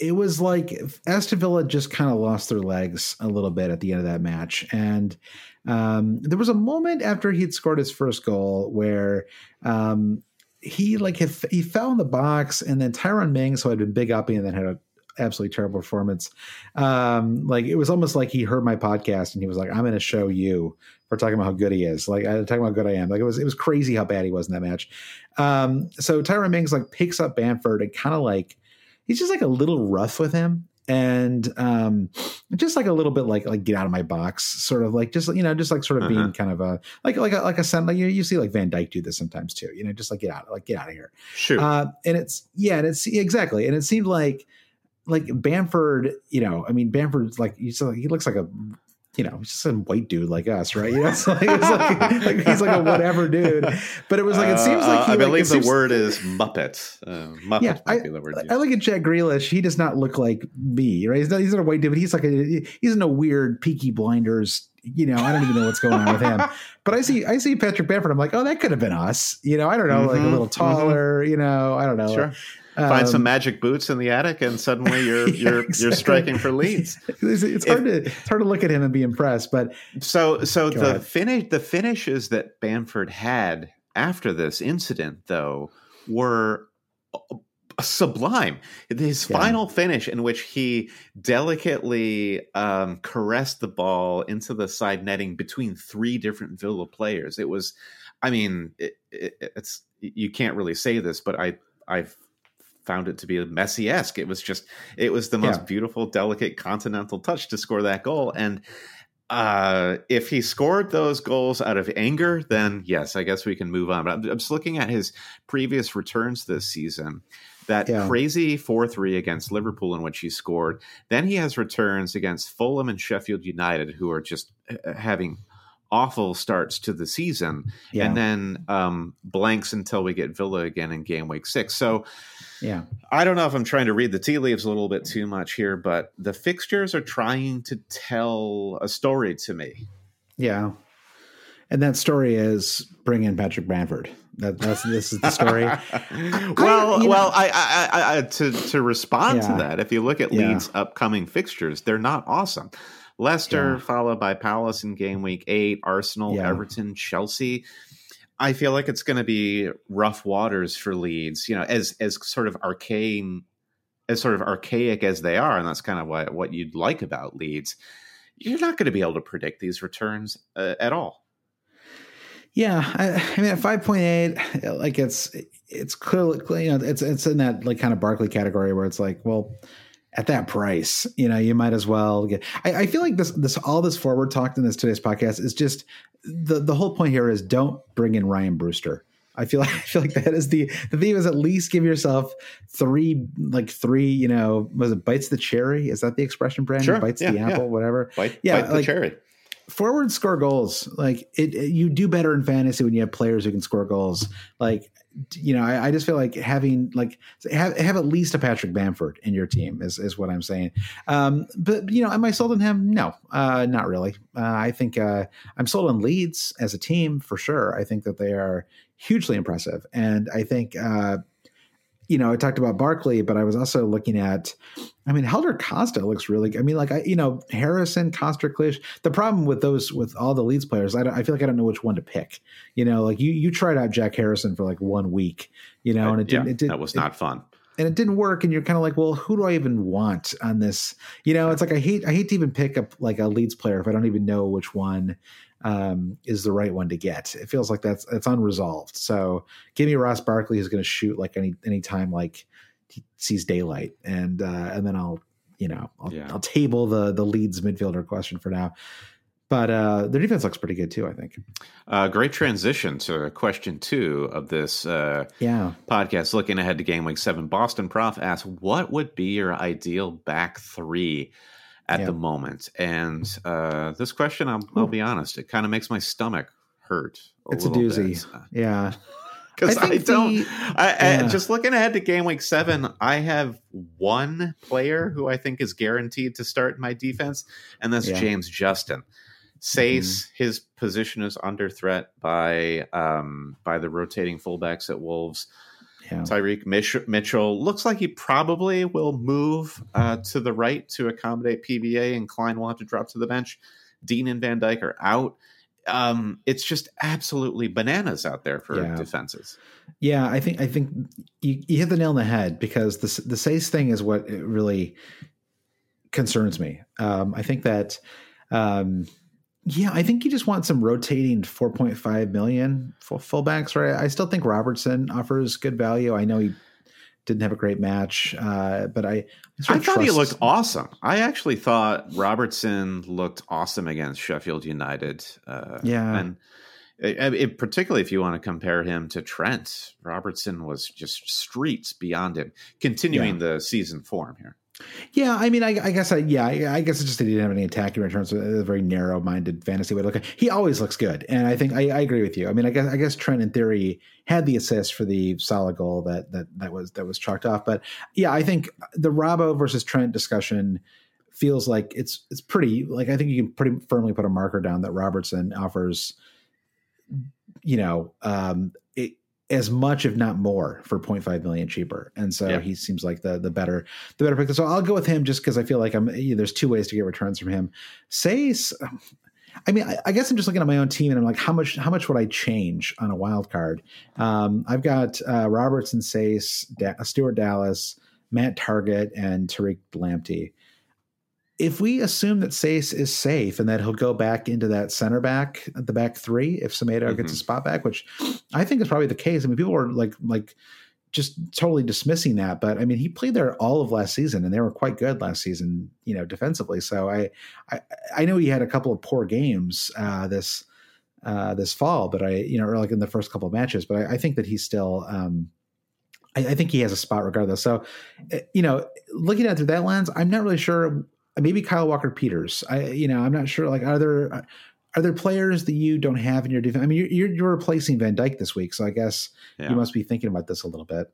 it was like Aston Villa just kind of lost their legs a little bit at the end of that match. And um, there was a moment after he'd scored his first goal where um, he like had, he fell in the box, and then Tyrone Mings, who had been big upping and then had a absolutely terrible performance. Um, like it was almost like he heard my podcast and he was like, I'm going to show you for talking about how good he is. Like I'm talking about how good I am. Like it was, it was crazy how bad he was in that match. Um, so Tyrone Mings like picks up Bamford and kind of like, he's just like a little rough with him. And um, just like a little bit like, like get out of my box, sort of like, just, you know, just like sort of uh-huh. being kind of a, like, like a, like a son, like, you know, you see like Van Dijk do this sometimes too, you know, just like get out, like get out of here. Sure. Uh, and it's, yeah, and it's exactly. And it seemed like, Like Bamford, you know, I mean, Bamford's like, he's like, he looks like a, you know, he's just a white dude like us, right? You know, it's like, it's like, like he's like a whatever dude. But it was like, it seems like he, uh, I believe like, the seems, word is Muppet. Uh, Muppet yeah, might I, be the word. I look at Jack Grealish. He does not look like me, right? He's not, he's not a white dude, but he's like a, he's in a weird Peaky Blinders. You know, I don't even know what's going on with him. But I see, I see Patrick Bamford. I'm like, oh, that could have been us. You know, I don't know, mm-hmm, like a little taller. Mm-hmm. You know, I don't know. Sure. Find some magic boots in the attic, and suddenly you're yeah, you're exactly. you're striking for Leeds. It's, it's hard if, to it's hard to look at him and be impressed. But so so the ahead. finish the finishes that Bamford had after this incident, though, were sublime. His yeah. final finish, in which he delicately um, caressed the ball into the side netting between three different Villa players. It was, I mean, it, it, it's you can't really say this, but I I've. found it to be Messi-esque. It was just, it was the most yeah. beautiful, delicate, continental touch to score that goal. And uh, if he scored those goals out of anger, then yes, I guess we can move on. But I'm, I'm just looking at his previous returns this season. That yeah. crazy four three against Liverpool in which he scored. Then he has returns against Fulham and Sheffield United, who are just having awful starts to the season, yeah. and then um, blanks until we get Villa again in game week six. So yeah, I don't know if I'm trying to read the tea leaves a little bit too much here, but the fixtures are trying to tell a story to me. Yeah. And that story is bring in Patrick Bamford. That, that's this is the story. I, well, I, well, I, I, I, to to respond yeah. to that, if you look at yeah. Leeds' upcoming fixtures, they're not awesome. Leicester, yeah. followed by Palace in game week eight, Arsenal, yeah. Everton, Chelsea. I feel like it's going to be rough waters for Leeds, you know, as as sort of arcane, as sort of archaic as they are. And that's kind of what, what you'd like about Leeds. You're not going to be able to predict these returns uh, at all. Yeah, I, I mean, at five point eight, like it's it's clearly, you know, it's it's in that like kind of Barkley category where it's like, well, at that price, you know, you might as well get. I, I feel like this, this, all this forward talk in this today's podcast is just the the whole point here is don't bring in Ryan Brewster. I feel like I feel like that is the the theme is at least give yourself three like three you know was it bites the cherry? Is that the expression, Brandon? Sure. Bites yeah, the apple, yeah. whatever. Bite, yeah, bite like, the cherry. Forward score goals. Like it, it, you do better in fantasy when you have players who can score goals. Like you know, I, I just feel like having like have, have at least a Patrick Bamford in your team is, is what I'm saying. Um, but, you know, am I sold on him? No, uh, not really. Uh, I think uh, I'm sold on Leeds as a team for sure. I think that they are hugely impressive. And I think, uh, you know, I talked about Barkley, but I was also looking at, I mean, Helder Costa looks really good. I mean, like, I, you know, Harrison, Costa, Klisch. The problem with those, with all the Leeds players, I, don't, I feel like I don't know which one to pick. You know, like you you tried out Jack Harrison for like one week, you know, and it didn't. Yeah, it did, that was not it, fun. And it didn't work. And you're kind of like, well, who do I even want on this? You know, it's like I hate I hate to even pick up like a Leeds player if I don't even know which one um, is the right one to get. It feels like that's it's unresolved. So give me Ross Barkley, who's going to shoot like any any time like he sees daylight, and uh, and then I'll you know I'll, yeah. I'll table the the Leeds midfielder question for now. But uh, their defense looks pretty good, too, I think. Uh, great transition to question two of this uh, yeah. podcast. Looking ahead to game week seven, Boston Prof asks, what would be your ideal back three at yeah. the moment? And uh, this question, I'll, I'll be honest, it kind of makes my stomach hurt a it's little It's a doozy, bit. yeah. Because I, I don't the, I, yeah. I, just looking ahead to game week seven, I have one player who I think is guaranteed to start in my defense, and that's yeah. James Justin. Saiss, mm-hmm. his position is under threat by um, by the rotating fullbacks at Wolves. Yeah. Tyreek Mich- Mitchell looks like he probably will move uh, to the right to accommodate P B A, and Klein will have to drop to the bench. Dean and Van Dijk are out. Um, it's just absolutely bananas out there for yeah. defenses. Yeah, I think I think you, you hit the nail on the head, because the the Saiss thing is what really concerns me. Um, I think that. Um, Yeah, I think you just want some rotating four point five million full, fullbacks, right? I still think Robertson offers good value. I know he didn't have a great match, uh, but I I, I thought trust. he looked awesome. I actually thought Robertson looked awesome against Sheffield United. Uh, yeah, and it, it, particularly if you want to compare him to Trent, Robertson was just streets beyond him. Continuing yeah. the season form here. Yeah, I mean, I, I guess I yeah, I, I guess it's just that he didn't have any attacking returns. So a very narrow-minded fantasy way to look at. He always looks good, and I think I, I agree with you. I mean, I guess I guess Trent in theory had the assist for the Salah goal that that that was that was chalked off. But yeah, I think the Robbo versus Trent discussion feels like it's it's pretty like I think you can pretty firmly put a marker down that Robertson offers, you know, um, it, as much, if not more, for zero point five million cheaper, and so yeah. he seems like the the better the better pick. So I'll go with him just because I feel like I'm. You know, there's two ways to get returns from him. Saiss, I mean, I, I guess I'm just looking at my own team, and I'm like, how much how much would I change on a wild card? Um, I've got uh, Robertson, Saiss, da- Stuart Dallas, Matt Target, and Tariq Lamptey. If we assume that Saiss is safe and that he'll go back into that center back, the back three, if Semedo mm-hmm. gets a spot back, which I think is probably the case. I mean, people are like, like just totally dismissing that, but I mean, he played there all of last season and they were quite good last season, you know, defensively. So I, I, I know he had a couple of poor games uh, this, uh, this fall, but I, you know, or like in the first couple of matches, but I, I think that he's still, um, I, I think he has a spot regardless. So, you know, looking at it through that lens, I'm not really sure. Maybe Kyle Walker-Peters. I, you know, I'm not sure. Like, are there are there players that you don't have in your defense? I mean, you're you're replacing Van Dijk this week, so I guess yeah. you must be thinking about this a little bit.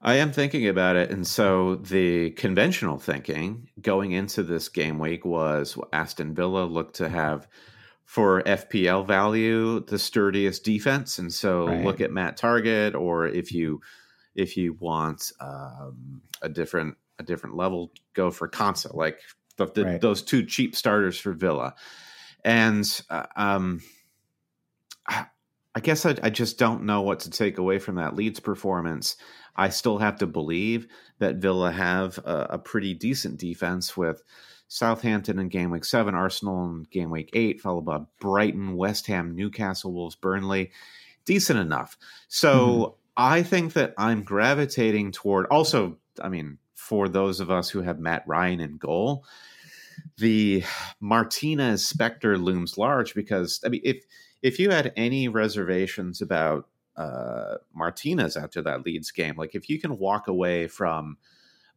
I am thinking about it, and so the conventional thinking going into this game week was Aston Villa looked to have for F P L value the sturdiest defense, and so right. look at Matt Target, or if you if you want um, a different. a different level, go for Consa, like the, the, right. those two cheap starters for Villa. And uh, um, I, I guess I, I just don't know what to take away from that Leeds performance. I still have to believe that Villa have a, a pretty decent defense with Southampton in game week seven, Arsenal in game week eight, followed by Brighton, West Ham, Newcastle, Wolves, Burnley. Decent enough. So mm-hmm. I think that I'm gravitating toward also, I mean, for those of us who have Matt Ryan in goal, the Martinez specter looms large because, I mean, if if you had any reservations about uh, Martinez after that Leeds game, like if you can walk away from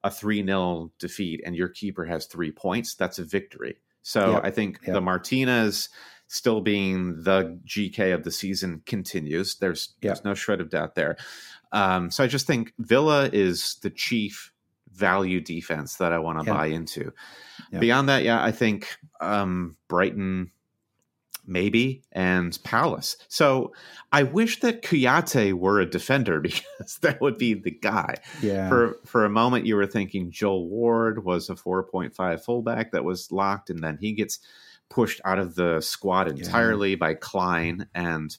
a three nil defeat and your keeper has three points, that's a victory. So yep. I think yep. the Martinez still being the G K of the season continues. There's, yeah. there's no shred of doubt there. Um, so I just think Villa is the chief value defense that I want to yeah. buy into. Yeah. Beyond that, yeah, I think um, Brighton, maybe, and Palace. So I wish that Kouyaté were a defender, because that would be the guy. Yeah. For for a moment, you were thinking Joel Ward was a four point five fullback that was locked, and then he gets pushed out of the squad entirely yeah. by Klein. And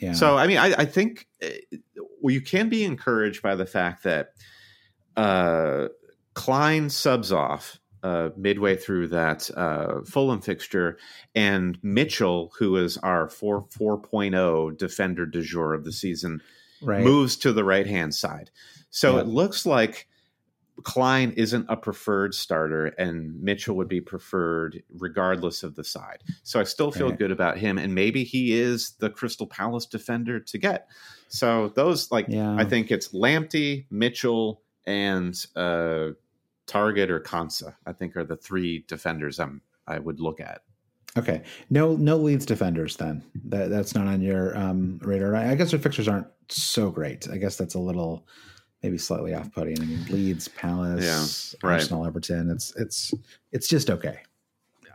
yeah. so, I mean, I, I think well, you can be encouraged by the fact that uh, Klein subs off Uh, midway through that uh, Fulham fixture, and Mitchell, who is our four point oh defender du jour of the season, right. moves to the right-hand side. So yeah. it looks like Klein isn't a preferred starter, and Mitchell would be preferred regardless of the side. So I still feel right. good about him, and maybe he is the Crystal Palace defender to get. So those, like, yeah. I think it's Lamptey, Mitchell, and uh Target or Kansa, I think, are the three defenders I'm I would look at. Okay, no no Leeds defenders then. That that's not on your um, radar. I guess their fixtures aren't so great. I guess that's a little maybe slightly off putting. I mean, Leeds, Palace, yeah, right. Arsenal, Everton. It's it's it's just okay.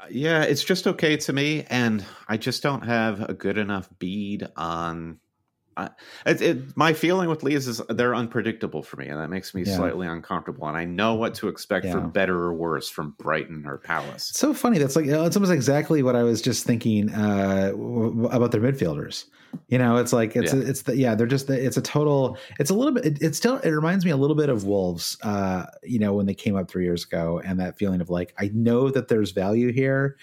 Yeah, it's just okay to me, and I just don't have a good enough bead on. Uh, it, it, my feeling with Leeds is they're unpredictable for me, and that makes me yeah. slightly uncomfortable. And I know what to expect yeah. for better or worse from Brighton or Palace. It's so funny. That's like, you know, it's almost exactly what I was just thinking uh, about their midfielders. You know, it's like it's yeah. it's the, yeah they're just the, it's a total. It's a little bit. It, it's still it reminds me a little bit of Wolves. Uh, you know, when they came up three years ago, and that feeling of like, I know that there's value here.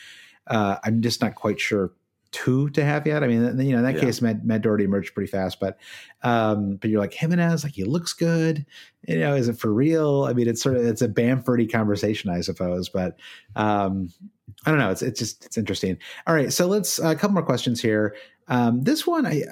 Uh, I'm just not quite sure two to have yet. I mean, you know, in that yeah. case, Matt, Matt Doherty emerged pretty fast, but, um, but you're like Jimenez, like he looks good, you know, is it for real? I mean, it's sort of, it's a Bamfordy conversation, I suppose, but, um, I don't know. It's, it's just, it's interesting. All right. So let's, a uh, couple more questions here. Um, this one, I,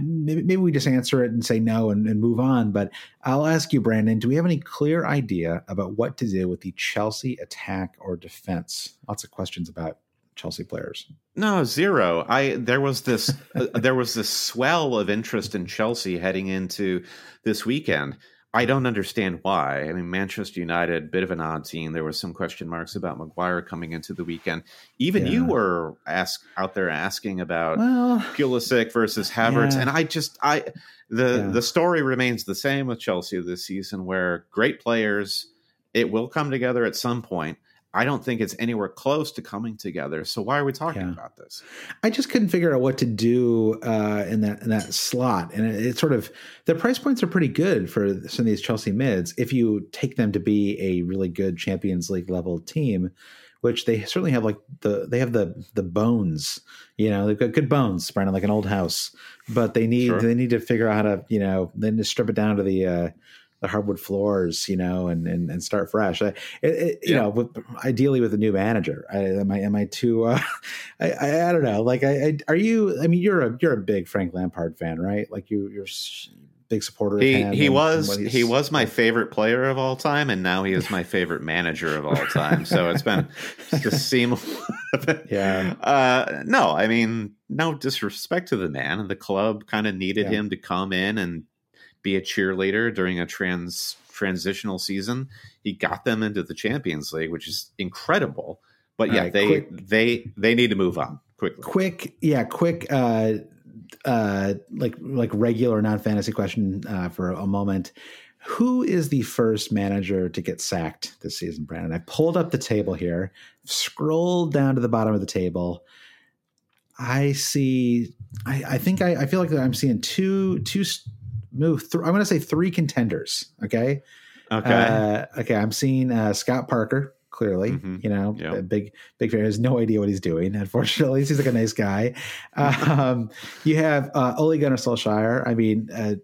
maybe, maybe we just answer it and say no and, and move on, but I'll ask you, Brandon, do we have any clear idea about what to do with the Chelsea attack or defense? Lots of questions about Chelsea players. No, zero. I there was this uh, there was this swell of interest in Chelsea heading into this weekend. I don't understand why. I mean, Manchester United, bit of an odd team. There were some question marks about Maguire coming into the weekend. Even yeah. you were ask out there asking about well, Pulisic versus Havertz, yeah. and I just I the yeah. the story remains the same with Chelsea this season, where great players, it will come together at some point. I don't think it's anywhere close to coming together. So why are we talking yeah. about this? I just couldn't figure out what to do uh, in that in that slot. And it, it sort of, the price points are pretty good for some of these Chelsea mids if you take them to be a really good Champions League level team, which they certainly have, like the they have the the bones. You know, they've got good bones, Brandon, like an old house. But they need sure. they need to figure out how to, you know, then to strip it down to the uh, the hardwood floors, you know, and, and, and start fresh. I, it, it, you yeah. know, with, ideally with a new manager, I, am I, am I too, uh, I, I, I don't know. Like I, I, are you, I mean, you're a, you're a big Frank Lampard fan, right? Like you, you're a big supporter. He, of him he and, was, and he was my favorite player of all time. And now he is my favorite manager of all time. So it's been just seamless. yeah. Uh, no, I mean, no disrespect to the man, and the club kind of needed yeah. him to come in and be a cheerleader during a trans transitional season. He got them into the Champions League, which is incredible. But All yeah, right, they quick, they they need to move on quickly. Quick, yeah, quick. Uh, uh, like like regular non-fantasy question uh, for a moment. Who is the first manager to get sacked this season, Brandon? I pulled up the table here, scrolled down to the bottom of the table. I see. I, I think I, I feel like I'm seeing two two. Move through. I'm going to say three contenders. Okay. Okay. Uh, okay. I'm seeing uh, Scott Parker, clearly, mm-hmm. you know, yep. a big, big fan. He has no idea what he's doing. Unfortunately, he's like a nice guy. Um, you have uh, Ole Gunnar Solskjaer. I mean, uh,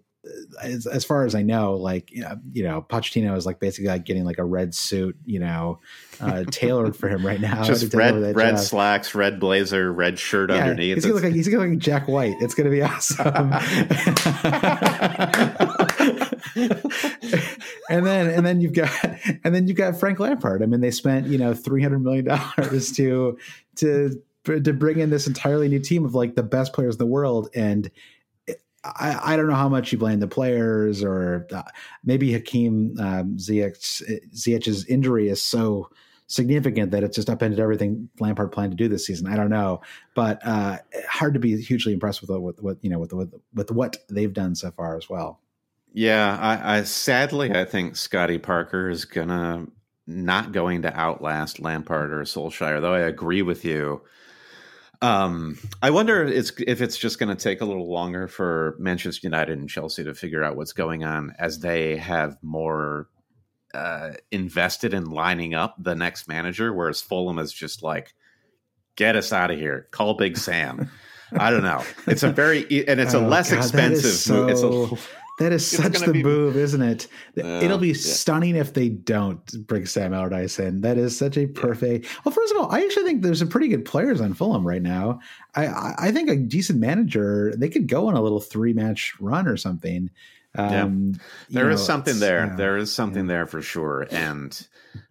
as, as far as I know, like, you know, Pochettino is like basically like getting like a red suit, you know, uh, tailored for him right now. Just red, red slacks, red blazer, red shirt yeah, underneath. He's going to look like, he's going to look like Jack White. It's going to be awesome. and then, and then you've got, and then you've got Frank Lampard. I mean, they spent, you know, three hundred million dollars to, to, to bring in this entirely new team of like the best players in the world. And I, I don't know how much you blame the players, or uh, maybe Hakeem um, Ziyech, Ziyech's injury is so significant that it's just upended everything Lampard planned to do this season. I don't know, but uh, hard to be hugely impressed with with, with you know with, with with what they've done so far as well. Yeah, I, I sadly I think Scotty Parker is gonna not going to outlast Lampard or Solskjaer, though I agree with you. Um, I wonder if it's, if it's just going to take a little longer for Manchester United and Chelsea to figure out what's going on as they have more uh, invested in lining up the next manager, whereas Fulham is just like, get us out of here. Call Big Sam. I don't know. It's a very, and it's oh, a less God, expensive so... move. It's a, That is it's such the be, move, isn't it? Uh, It'll be yeah. stunning if they don't bring Sam Allardyce in. That is such a perfect. Well, first of all, I actually think there's some pretty good players on Fulham right now. I, I think a decent manager, they could go on a little three-match run or something. Um, yeah. There is know, something there. Uh, there is something yeah. there for sure. And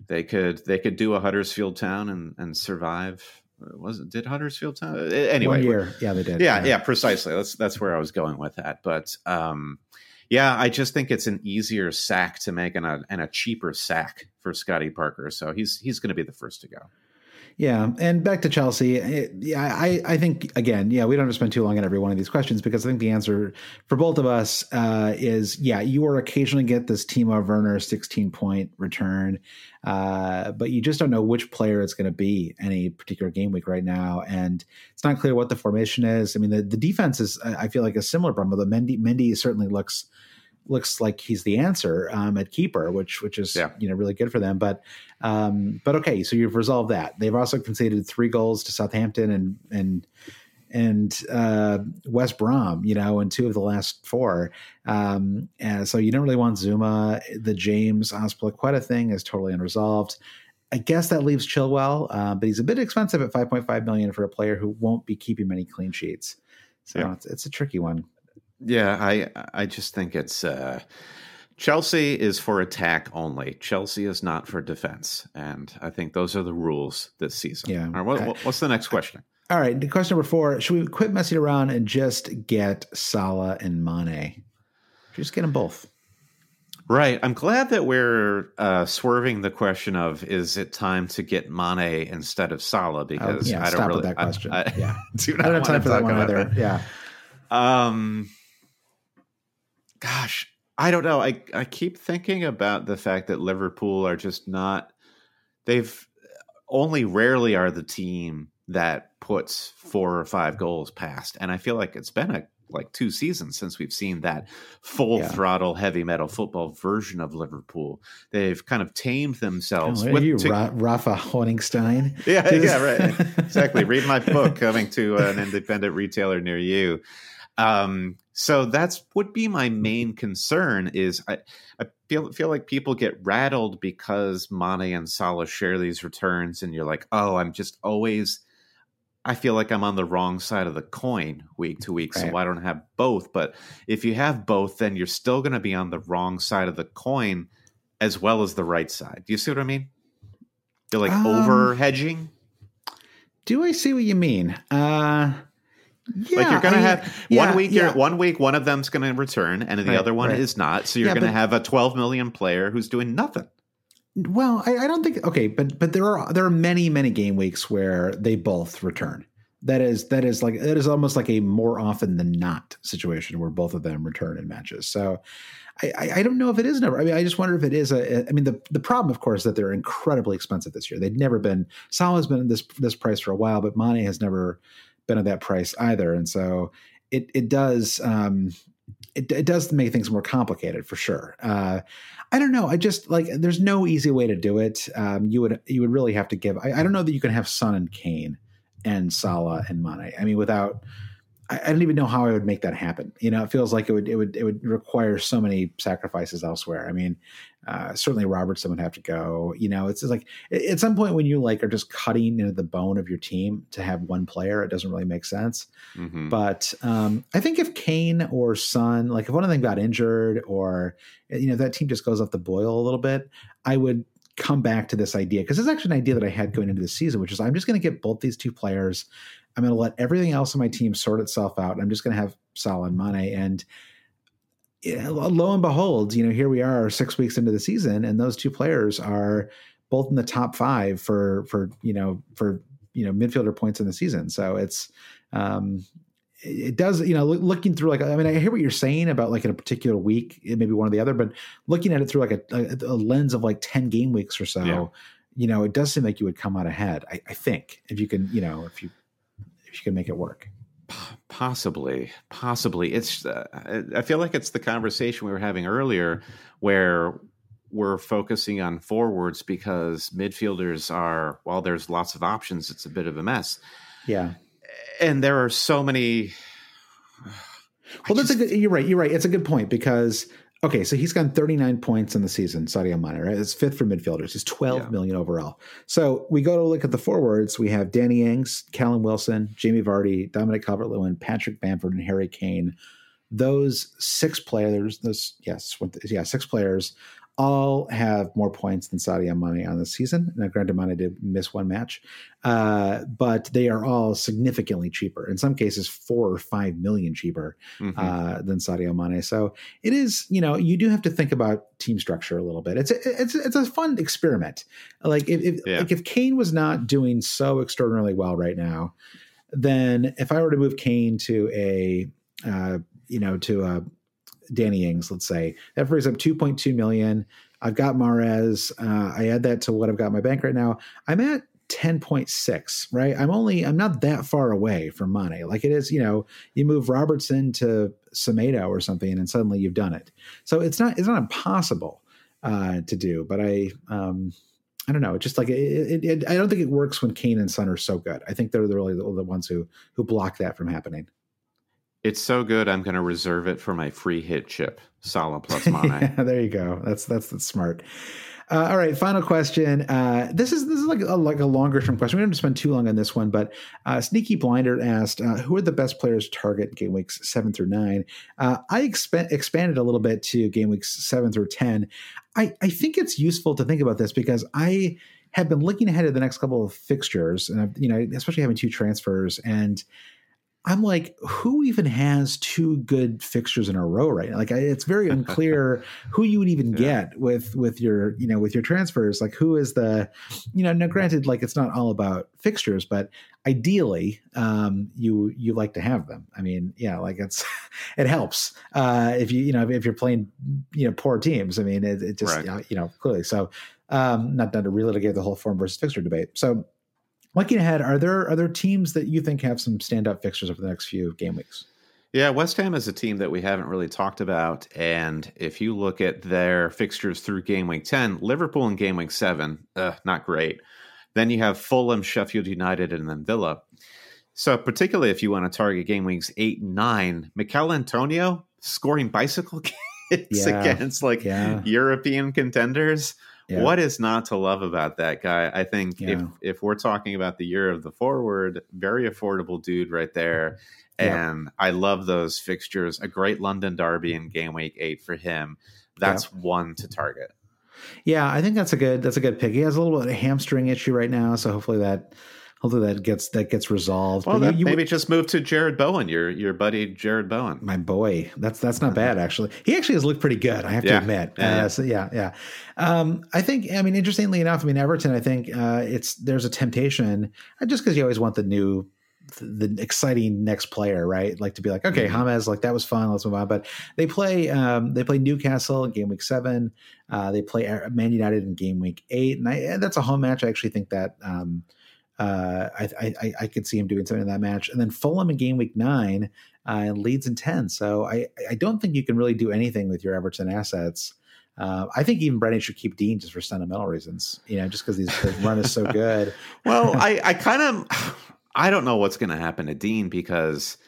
they could they could do a Huddersfield Town and, and survive. Was it, did Huddersfield Town? Anyway. One year. Yeah, they did. Yeah, yeah, yeah, precisely. That's, that's where I was going with that. But um, yeah, I just think it's an easier sack to make and a and a cheaper sack for Scotty Parker. So he's he's going to be the first to go. Yeah, and back to Chelsea. It, yeah, I, I think again, yeah, we don't have to spend too long on every one of these questions because I think the answer for both of us uh, is yeah, you are occasionally get this Timo Werner sixteen point return, uh, but you just don't know which player it's going to be any particular game week right now, and it's not clear what the formation is. I mean, the, the defense is I feel like a similar problem. The Mendy Mendy certainly looks. looks like he's the answer um, at keeper, which which is yeah. you know really good for them. But um, but okay, so you've resolved that. They've also conceded three goals to Southampton and and and uh, West Brom, you know, in two of the last four. Um, and so you don't really want Zuma. The James Azpilicueta thing is totally unresolved. I guess that leaves Chilwell, uh, but he's a bit expensive at five point five million dollars for a player who won't be keeping many clean sheets. So yeah. it's, it's a tricky one. Yeah, I I just think it's uh, Chelsea is for attack only. Chelsea is not for defense, and I think those are the rules this season. Yeah. All right, what, I, what's the next question? All right, question number four: should we quit messing around and just get Salah and Mane? Just get them both. Right. I'm glad that we're uh, swerving the question of is it time to get Mane instead of Salah because oh, yeah, I don't stop really with that question. I, I, yeah, do not I don't have time for that one either. That. Yeah. Um. Gosh, I don't know. I, I keep thinking about the fact that Liverpool are just not – they've only rarely are the team that puts four or five goals past. And I feel like it's been a, like two seasons since we've seen that full-throttle, yeah. heavy metal football version of Liverpool. They've kind of tamed themselves. Oh, with you, to, Ra- Rafa Horningstein? Yeah, Just... yeah, right. Exactly. Read my book, Coming to an Independent Retailer Near You. Um, so that's would be my main concern is I, I feel feel like people get rattled because Mane and Salah share these returns and you're like, oh, I'm just always, I feel like I'm on the wrong side of the coin week to week. Right. So I don't have both, but if you have both, then you're still going to be on the wrong side of the coin as well as the right side. Do you see what I mean? You're like um, over hedging. Do I see what you mean? Uh, Yeah, like you're going to have yeah, one week, yeah. you're, one week, one of them's going to return and the right, other one right. is not. So you're yeah, going to have a twelve million player who's doing nothing. Well, I, I don't think. OK, but but there are there are many, many game weeks where they both return. That is that is like that is almost like a more often than not situation where both of them return in matches. So I, I, I don't know if it is never. I mean, I just wonder if it is. A, I mean, the, the problem, of course, that they're incredibly expensive this year. They've never been. Salah's been this this price for a while, but Mane has never been at that price either. And so it, it does, um, it, it does make things more complicated for sure. Uh, I don't know. I just like, there's no easy way to do it. Um, you would, you would really have to give, I, I don't know that you can have Son and Kane and Salah and Mane. I mean, without, I, I don't even know how I would make that happen. You know, it feels like it would, it would, it would require so many sacrifices elsewhere. I mean, uh, certainly Robertson would have to go, you know, it's like at some point when you like are just cutting into the bone of your team to have one player, it doesn't really make sense. Mm-hmm. But um, I think if Kane or Son, like if one of them got injured or, you know, that team just goes off the boil a little bit, I would come back to this idea, because it's actually an idea that I had going into the season, which is I'm just going to get both these two players. I'm going to let everything else on my team sort itself out. I'm just going to have Salah and Mane. And lo and behold, you know, here we are six weeks into the season, and those two players are both in the top five for, for, you know, for, you know, midfielder points in the season. So it's, um, it does, you know, looking through, like, I mean, I hear what you're saying about like in a particular week, maybe one or the other, but looking at it through like a, a lens of like ten game weeks or so, yeah. you know, it does seem like you would come out ahead. I, I think if you can, you know, if you, if you can make it work. Possibly, possibly. It's, uh, I feel like it's the conversation we were having earlier where we're focusing on forwards because midfielders are, while there's lots of options, it's a bit of a mess. Yeah. And there are so many. Well, just, that's a good, you're right. You're right. It's a good point because, okay, so he's gotten thirty-nine points in the season, Sadio Mane, right? It's fifth for midfielders. He's twelve yeah. million overall. So we go to look at the forwards. We have Danny Ings, Callum Wilson, Jamie Vardy, Dominic Calvert-Lewin, Patrick Bamford, and Harry Kane. Those six players, those, yes, yeah, six players all have more points than Sadio Mane on this season. Now, granted, Mane did miss one match, uh, but they are all significantly cheaper. In some cases, four or five million cheaper mm-hmm. uh, than Sadio Mane. So it is, you know, you do have to think about team structure a little bit. It's a, it's it's a fun experiment. Like if if, yeah. like if Kane was not doing so extraordinarily well right now, then if I were to move Kane to a, uh, you know, to a Danny Ings, let's say, that frees up two point two million. I've got Mahrez. Uh, I add that to what I've got in my bank right now. I'm at ten point six, right? I'm only, I'm not that far away from Mane. Like it is, you know, you move Robertson to Semedo or something and suddenly you've done it. So it's not, it's not impossible uh, to do, but I, um, I don't know. It's just like, it, it, it, I don't think it works when Kane and Son are so good. I think they're really the, the ones who, who block that from happening. It's so good, I'm going to reserve it for my free hit chip. Salah plus Mane. yeah, there you go. That's that's, that's smart. Uh, all right, final question. Uh, this is this is like a, like a longer term question. We don't have to spend too long on this one, but uh, Sneaky Blinder asked, uh, "Who are the best players to target game weeks seven through nine?" Uh, I exp- expanded a little bit to game weeks seven through ten. I I think it's useful to think about this because I have been looking ahead at the next couple of fixtures, and I've, you know, especially having two transfers and. I'm like, who even has two good fixtures in a row right now? Like, I, it's very unclear who you would even yeah. get with with your, you know, with your transfers. Like, who is the, you know, now granted, like it's not all about fixtures, but ideally, um, you you like to have them. I mean, yeah, like it's it helps uh, if you you know if you're playing you know poor teams. I mean, it, it just right. you know clearly. So, um, not done to relitigate the whole form versus fixture debate. So. Looking ahead, are there are there teams that you think have some standout fixtures over the next few game weeks? Yeah, West Ham is a team that we haven't really talked about. And if you look at their fixtures through game week ten, Liverpool in game week seven, uh, not great. Then you have Fulham, Sheffield United, and then Villa. So particularly if you want to target game weeks eight and nine, Mikel Antonio scoring bicycle kicks yeah. against like yeah. European contenders. Yeah. What is not to love about that guy? I think yeah. if, if we're talking about the year of the forward, very affordable dude right there. And yeah. I love those fixtures. A great London derby in game week eight for him. That's yeah. one to target. Yeah, I think that's a good that's a good pick. He has a little bit of a hamstring issue right now, so hopefully that hopefully that gets that gets resolved. Well, but that, you, you, maybe just move to Jared Bowen, your your buddy Jared Bowen. My boy. That's that's not bad, actually. He actually has looked pretty good, I have yeah. to admit. Yeah, uh, so yeah. yeah. Um, I think, I mean, interestingly enough, I mean, Everton, I think uh, it's there's a temptation, just because you always want the new, the exciting next player, right? Like to be like, okay, James, like that was fun. Let's move on. But they play, um, they play Newcastle in game week seven. Uh, they play Man United in game week eight. And I, that's a home match. I actually think that um, uh, I, I, I could see him doing something in that match. And then Fulham in game week nine uh, and Leeds in ten. So I, I don't think you can really do anything with your Everton assets. Uh, I think even Brennan should keep Dean just for sentimental reasons, you know, just because his run is so good. Well, I, I kind of... I don't know what's going to happen to Dean because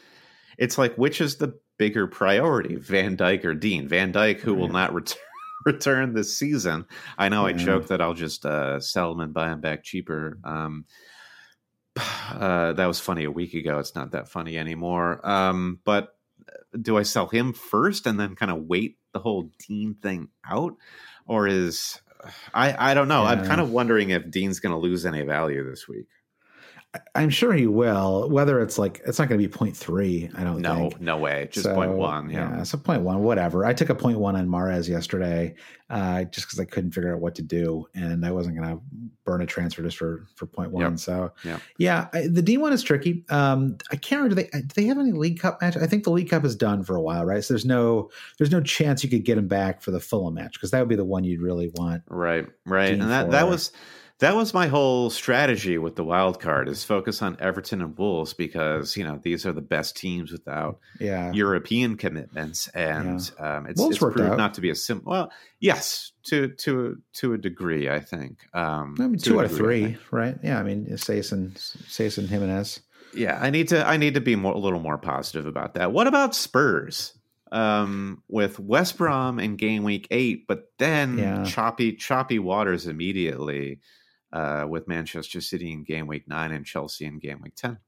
it's like, which is the bigger priority, Van Dijk or Dean? Van Dijk, who right. will not return, return this season. I know yeah. I joke that I'll just uh, sell him and buy him back cheaper. Um, uh, that was funny a week ago. It's not that funny anymore. Um, but do I sell him first and then kind of wait the whole Dean thing out? Or is I, I don't know. Yeah. I'm kind of wondering if Dean's going to lose any value this week. I'm sure he will. Whether it's like, it's not going to be point three, I don't no, think. No, no way. Just so, point one. Yeah. yeah, so point one, whatever. I took a point one on Mahrez yesterday uh, just because I couldn't figure out what to do, and I wasn't going to burn a transfer just for, for point one. Yep. So, yep. yeah, I, the D one is tricky. Um, I can't remember. Do they, do they have any League Cup match? I think the League Cup is done for a while, right? So there's no there's no chance you could get him back for the Fulham match, because that would be the one you'd really want. Right, right. Dean and that, that was... That was my whole strategy with the wild card, is focus on Everton and Wolves, because, you know, these are the best teams without yeah. European commitments. And yeah. um, it's, it's proved out. not to be a simple. Well, yes, to to to a degree, I think. Um, I mean, two out of three, right? Yeah, I mean, Saiss and, Saiss and Jimenez. Yeah, I need to I need to be more, a little more positive about that. What about Spurs? Um, with West Brom in game week eight, but then yeah. choppy choppy waters immediately. Uh, with Manchester City in game week nine and Chelsea in game week ten.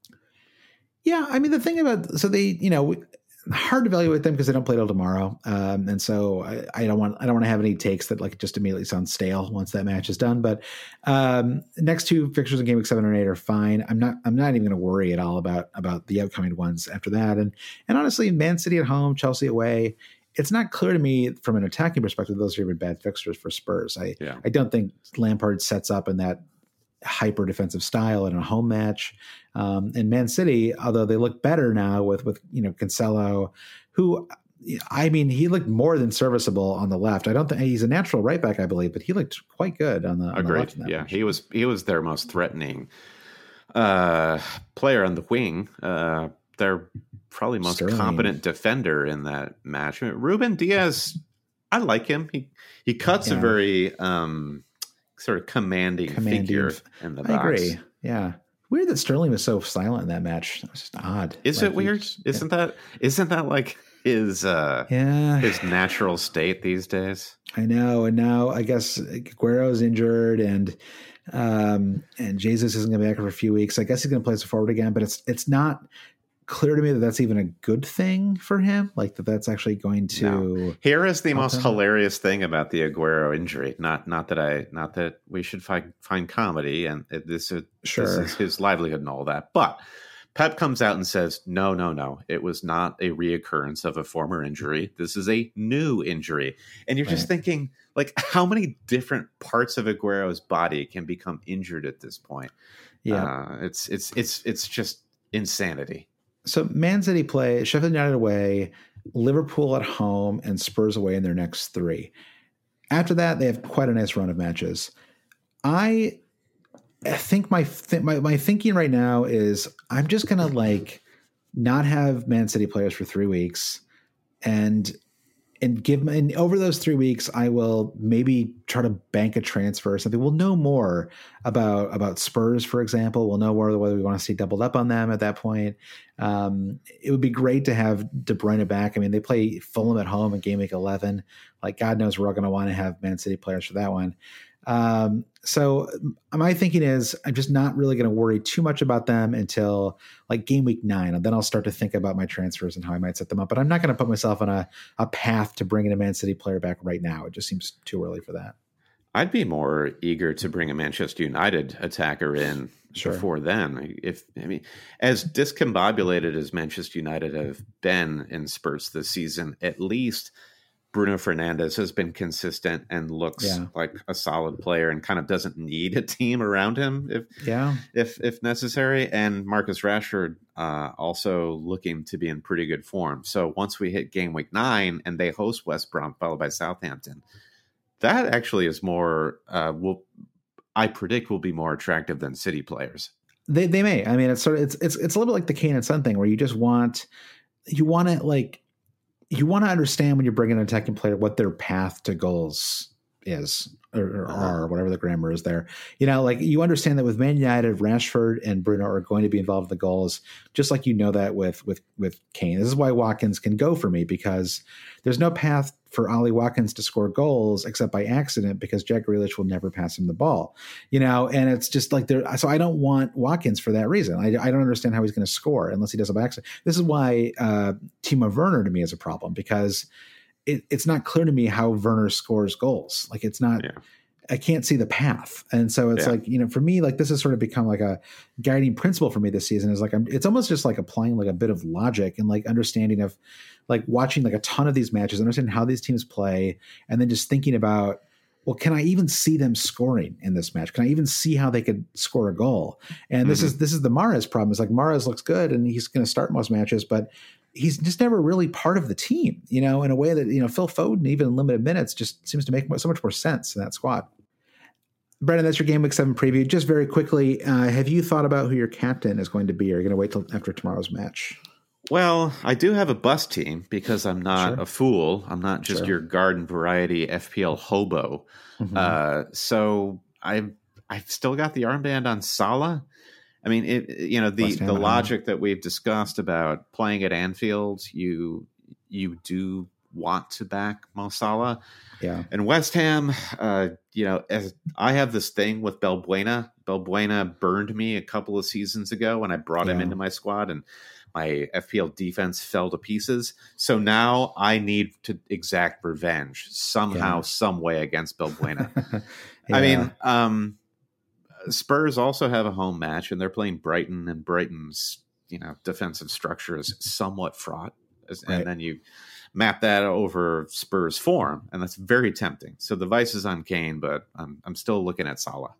Yeah, I mean, the thing about, so they, you know, hard to evaluate them because they don't play till tomorrow, um, and so I, I don't want I don't want to have any takes that like just immediately sound stale once that match is done. But um, next two fixtures in game week seven and eight are fine. I'm not I'm not even going to worry at all about about the upcoming ones after that. And and honestly, Man City at home, Chelsea away. It's not clear to me from an attacking perspective, those are even bad fixtures for Spurs. I yeah. I don't think Lampard sets up in that hyper defensive style in a home match. Um, and Man City, although they look better now with, with, you know, Cancelo, who, I mean, he looked more than serviceable on the left. I don't think he's a natural right back, I believe, but he looked quite good on the, on the left. Yeah. Match. He was, he was their most threatening uh, player on the wing. Uh, their probably most Sterling. competent defender in that match. I mean, Ruben Diaz, I like him. He he cuts yeah. a very um, sort of commanding, commanding figure in the box. I agree. Yeah. Weird that Sterling was so silent in that match. That was just odd. Is like it weird? Just, isn't yeah. that isn't that like his uh, yeah. his natural state these days? I know. And now I guess Aguero's injured, and um, and Jesus isn't going to be back for a few weeks. I guess he's going to play as a forward again, but it's it's not clear to me that that's even a good thing for him, like that that's actually going to no. Here is the most him. hilarious thing about the Aguero injury, not not that I not that we should find find comedy, and this is, sure. this is his livelihood and all that, but Pep comes out and says no no no it was not a reoccurrence of a former injury, this is a new injury, and you're right. just thinking, like, how many different parts of Aguero's body can become injured at this point? Yeah uh, it's it's it's it's just insanity. So Man City play Sheffield United away, Liverpool at home, and Spurs away in their next three. After that, they have quite a nice run of matches. I think my th- my, my thinking right now is I'm just going to like not have Man City players for three weeks and and give and over those three weeks, I will maybe try to bank a transfer or something. We'll know more about about Spurs, for example. We'll know more whether we want to see doubled up on them at that point. Um, it would be great to have De Bruyne back. I mean, they play Fulham at home in game week eleven. Like, God knows we're all going to want to have Man City players for that one. Um, so my thinking is I'm just not really going to worry too much about them until like game week nine. And then I'll start to think about my transfers and how I might set them up, but I'm not going to put myself on a, a path to bringing a Man City player back right now. It just seems too early for that. I'd be more eager to bring a Manchester United attacker in sure. before then. If, I mean, as discombobulated as Manchester United have been in spurts this season, at least Bruno Fernandes has been consistent and looks yeah. like a solid player and kind of doesn't need a team around him if yeah. if if necessary. And Marcus Rashford uh, also looking to be in pretty good form. So once we hit game week nine and they host West Brom followed by Southampton, that actually is more uh, will I predict will be more attractive than City players. They they may. I mean, it's sort of it's it's it's a little bit like the Kane and Son thing, where you just want you want to like. You want to understand when you're bringing an attacking player what their path to goals is, or, or are, whatever the grammar is there. You know, like you understand that with Man United, Rashford and Bruno are going to be involved in the goals, just like you know that with with with Kane. This is why Watkins can go for me, because there's no path for Ollie Watkins to score goals except by accident, because Jack Grealish will never pass him the ball, you know? And it's just like there. So I don't want Watkins for that reason. I, I don't understand how he's going to score unless he does it by accident. This is why uh, Timo Werner to me is a problem, because it, it's not clear to me how Werner scores goals. Like it's not, yeah. I can't see the path. And so it's yeah. like, you know, for me, like this has sort of become like a guiding principle for me this season is like, I'm, it's almost just like applying like a bit of logic and like understanding of like watching like a ton of these matches, understanding how these teams play, and then just thinking about, well, can I even see them scoring in this match? Can I even see how they could score a goal? And mm-hmm. this is, this is the Mahrez problem. It's like Mahrez looks good and he's going to start most matches, but he's just never really part of the team, you know, in a way that, you know, Phil Foden, even in limited minutes, just seems to make so much more sense in that squad. Brendan, that's your game week seven preview. Just very quickly, uh, have you thought about who your captain is going to be? Or are you going to wait till after tomorrow's match? Well, I do have a bus team because I'm not sure. a fool. I'm not just sure. your garden variety F P L hobo. Mm-hmm. Uh, so I've, I've still got the armband on Salah. I mean, it, you know, the, the logic that we've discussed about playing at Anfield, you you do want to back Mo Salah. Yeah. And West Ham, uh, you know, as I have this thing with Balbuena. Balbuena burned me a couple of seasons ago when I brought yeah. him into my squad and my F P L defense fell to pieces. So now I need to exact revenge somehow, yeah. some way against Balbuena. yeah. I mean, um, Spurs also have a home match, and they're playing Brighton, and Brighton's, you know, defensive structure is somewhat fraught. And right. then you map that over Spurs form, and that's very tempting. So the vice is on Kane, but I'm, I'm still looking at Salah.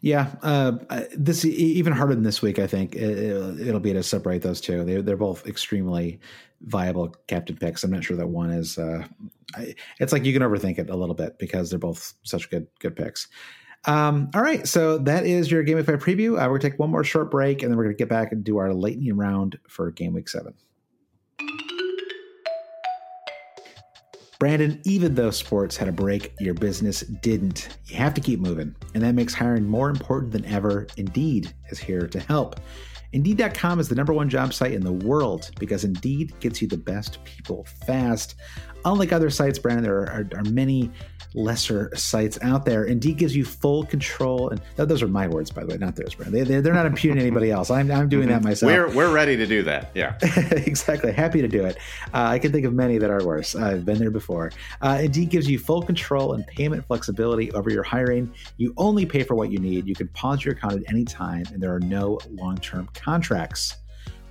Yeah, uh, this even harder than this week, I think. It, it'll be to separate those two. They're, they're both extremely viable captain picks. I'm not sure that one is uh, – it's like you can overthink it a little bit because they're both such good good picks. Um, all right, so that is your Game Week five preview. Uh, we're going to take one more short break, and then we're going to get back and do our lightning round for Game Week seven. Brandon, even though sports had a break, your business didn't. You have to keep moving, and that makes hiring more important than ever. Indeed is here to help. Indeed dot com is the number one job site in the world because Indeed gets you the best people fast. Unlike other sites, Brandon, there are, are, are many lesser sites out there. Indeed gives you full control. And oh, those are my words, by the way, not theirs, Brandon. They, they're not imputing anybody else. I'm, I'm doing that myself. We're we're ready to do that. Yeah, exactly. Happy to do it. Uh, I can think of many that are worse. I've been there before. Uh, Indeed gives you full control and payment flexibility over your hiring. You only pay for what you need. You can pause your account at any time, and there are no long-term contracts.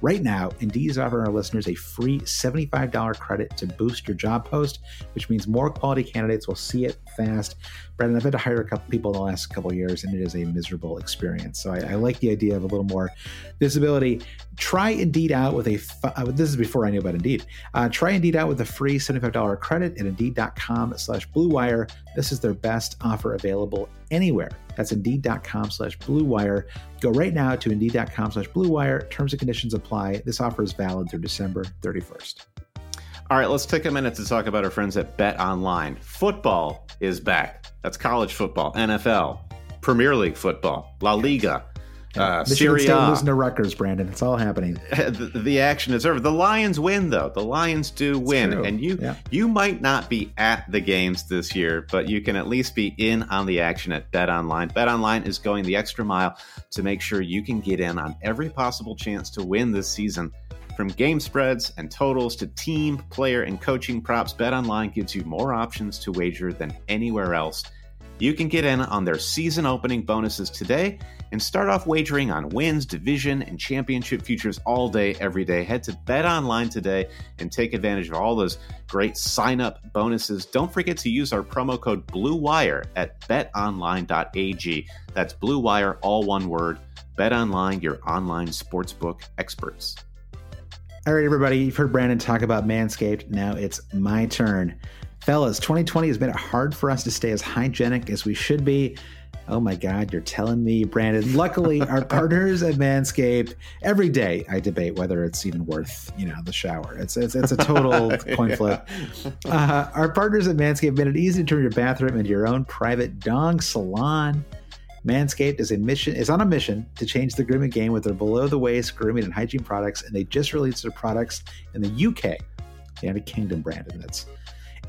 Right now, Indeed is offering our listeners a free seventy-five dollars credit to boost your job post, which means more quality candidates will see it fast. Brendan, I've had to hire a couple people in the last couple of years, and it is a miserable experience. So I, I like the idea of a little more visibility. Try Indeed out with a uh, – this is before I knew about Indeed. Uh, try Indeed out with a free seventy-five dollars credit at Indeed.com slash BlueWire. This is their best offer available anywhere. That's Indeed.com slash BlueWire. Go right now to Indeed.com slash BlueWire. Terms and conditions apply. This offer is valid through December thirty-first. All right, let's take a minute to talk about our friends at Bet Online. Football is back. That's college football, N F L, Premier League football, La Liga, yeah. uh, Serie A. Losing to Rutgers, Brandon. It's all happening. The, the action is over. The Lions win, though. The Lions do win. And you, yeah. you might not be at the games this year, but you can at least be in on the action at BetOnline. BetOnline is going the extra mile to make sure you can get in on every possible chance to win this season. From game spreads and totals to team, player, and coaching props, BetOnline gives you more options to wager than anywhere else. You can get in on their season-opening bonuses today and start off wagering on wins, division, and championship futures all day, every day. Head to BetOnline today and take advantage of all those great sign-up bonuses. Don't forget to use our promo code BlueWire at betonline.ag. That's BlueWire, all one word. BetOnline, your online sportsbook experts. All right, everybody, you've heard Brandon talk about Manscaped. Now it's my turn. Fellas, twenty twenty has made it hard for us to stay as hygienic as we should be. Oh, my God, you're telling me, Brandon. Luckily, our partners at Manscaped, every day I debate whether it's even worth, you know, the shower. It's it's, it's a total coin flip. Uh, our partners at Manscaped made it easy to turn your bathroom into your own private dong salon. Manscaped is a mission is on a mission to change the grooming game with their below-the-waist grooming and hygiene products, and they just released their products in the U K, the United Kingdom, Brandon. That's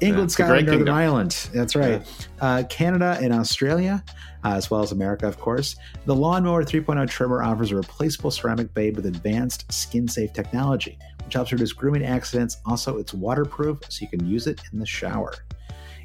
England, yeah, Scotland, Northern Kingdom. Ireland. That's right. Yeah. Uh, Canada and Australia, uh, as well as America, of course. The Lawnmower three point oh trimmer offers a replaceable ceramic blade with advanced skin-safe technology, which helps reduce grooming accidents. Also, it's waterproof, so you can use it in the shower.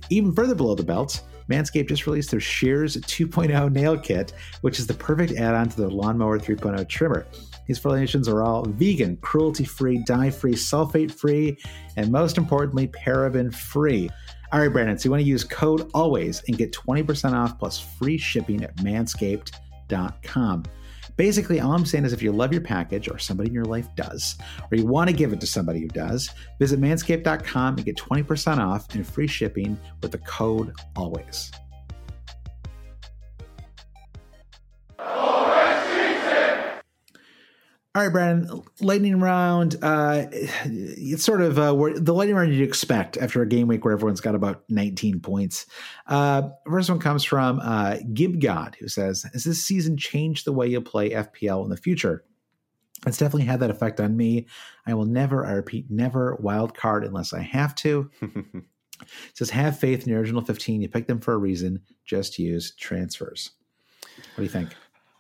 Even further below the belt, Manscaped just released their Shears two point oh nail kit, which is the perfect add-on to their Lawnmower three point oh trimmer. These formulations are all vegan, cruelty-free, dye-free, sulfate-free, and most importantly, paraben-free. All right, Brandon, so you want to use code ALWAYS and get twenty percent off plus free shipping at manscaped dot com. Basically, all I'm saying is if you love your package, or somebody in your life does, or you want to give it to somebody who does, visit manscaped dot com and get twenty percent off and free shipping with the code ALWAYS. All right, Brandon, lightning round. Uh, it's sort of uh, where the lightning round you expect after a game week where everyone's got about nineteen points. Uh, first one comes from uh, Gibgod, who says, has this season changed the way you play F P L in the future? It's definitely had that effect on me. I will never, I repeat, never wild card unless I have to. It says, have faith in your original fifteen. You pick them for a reason. Just use transfers. What do you think?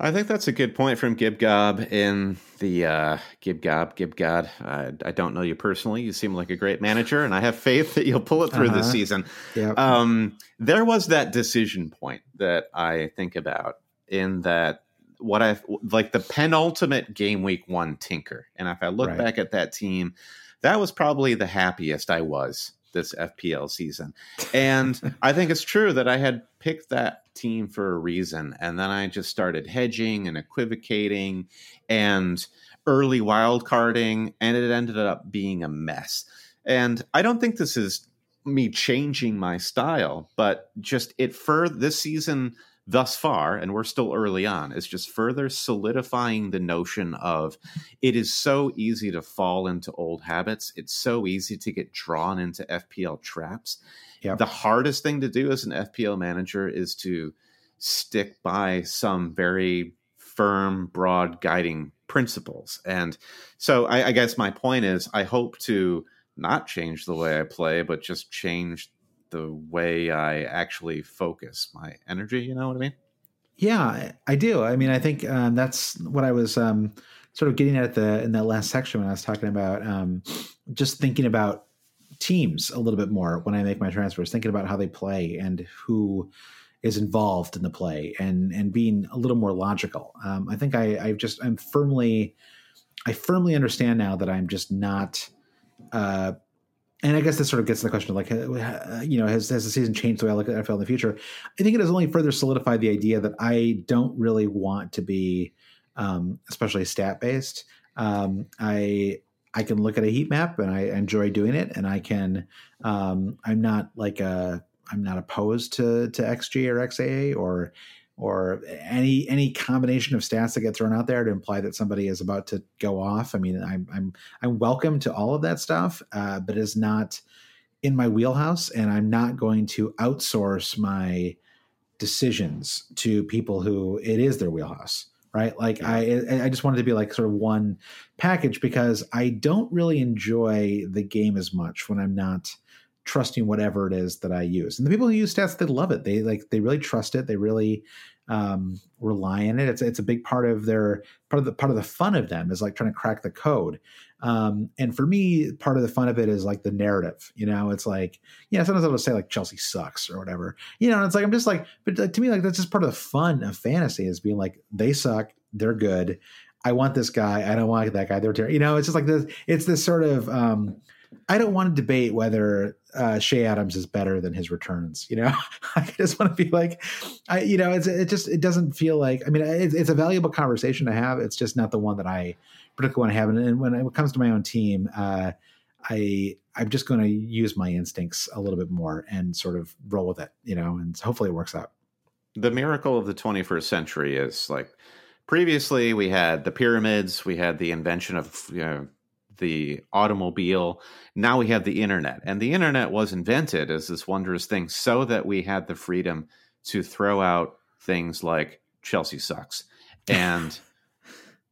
I think that's a good point from Gibgob in the uh, Gibgob, Gibgod. I, I don't know you personally. You seem like a great manager, and I have faith that you'll pull it through uh-huh. this season. Yep. Um, there was that decision point that I think about in that what I like the penultimate game week one tinker. And if I look right. back at that team, that was probably the happiest I was this F P L season. And I think it's true that I had picked that team for a reason. And then I just started hedging and equivocating and early wild carding, and it ended up being a mess. And I don't think this is me changing my style, but just it for this season thus far, and we're still early on, is just further solidifying the notion of it is so easy to fall into old habits. It's so easy to get drawn into F P L traps. Yep. The hardest thing to do as an F P L manager is to stick by some very firm, broad guiding principles. And so I, I guess my point is I hope to not change the way I play, but just change the way I actually focus my energy. You know what I mean? Yeah, I do. I mean, I think um, that's what I was um, sort of getting at the in that last section when I was talking about um, just thinking about teams a little bit more when I make my transfers, thinking about how they play and who is involved in the play and and being a little more logical. Um, I think I, I've just, I'm firmly, I firmly understand now that I'm just not uh, – and I guess this sort of gets to the question of like, you know, has, has the season changed the way I look at N F L in the future? I think it has only further solidified the idea that I don't really want to be, um, especially stat-based. Um, I I can look at a heat map and I enjoy doing it, and I can. Um, I'm not like a I'm not opposed to to X G or X A A or or any any combination of stats that get thrown out there to imply that somebody is about to go off. I mean, I'm I'm I'm welcome to all of that stuff, uh, but it is not in my wheelhouse, and I'm not going to outsource my decisions to people who it is their wheelhouse, right? Like I I just wanted to be like sort of one package because I don't really enjoy the game as much when I'm not trusting whatever it is that I use. And the people who use stats, they love it. They like, they really trust it. They really um, rely on it. It's, it's a big part of their part of the part of the fun of them is like trying to crack the code. Um, and for me, part of the fun of it is like the narrative, you know, it's like, yeah, sometimes I'll just say like Chelsea sucks or whatever, you know, and it's like, I'm just like, but to me, like, that's just part of the fun of fantasy is being like, they suck. They're good. I want this guy. I don't want that guy. They're terrible. You know, it's just like this, it's this sort of, um, I don't want to debate whether uh, Shea Adams is better than his returns. You know, I just want to be like, I, you know, it's, it just, it doesn't feel like, I mean, it's, it's a valuable conversation to have. It's just not the one that I particularly want to have. And, and when it comes to my own team, uh, I, I'm just going to use my instincts a little bit more and sort of roll with it, you know, and hopefully it works out. The miracle of the twenty-first century is like previously we had the pyramids, we had the invention of, you know, the automobile. Now we have the internet, and the internet was invented as this wondrous thing so that we had the freedom to throw out things like Chelsea sucks. And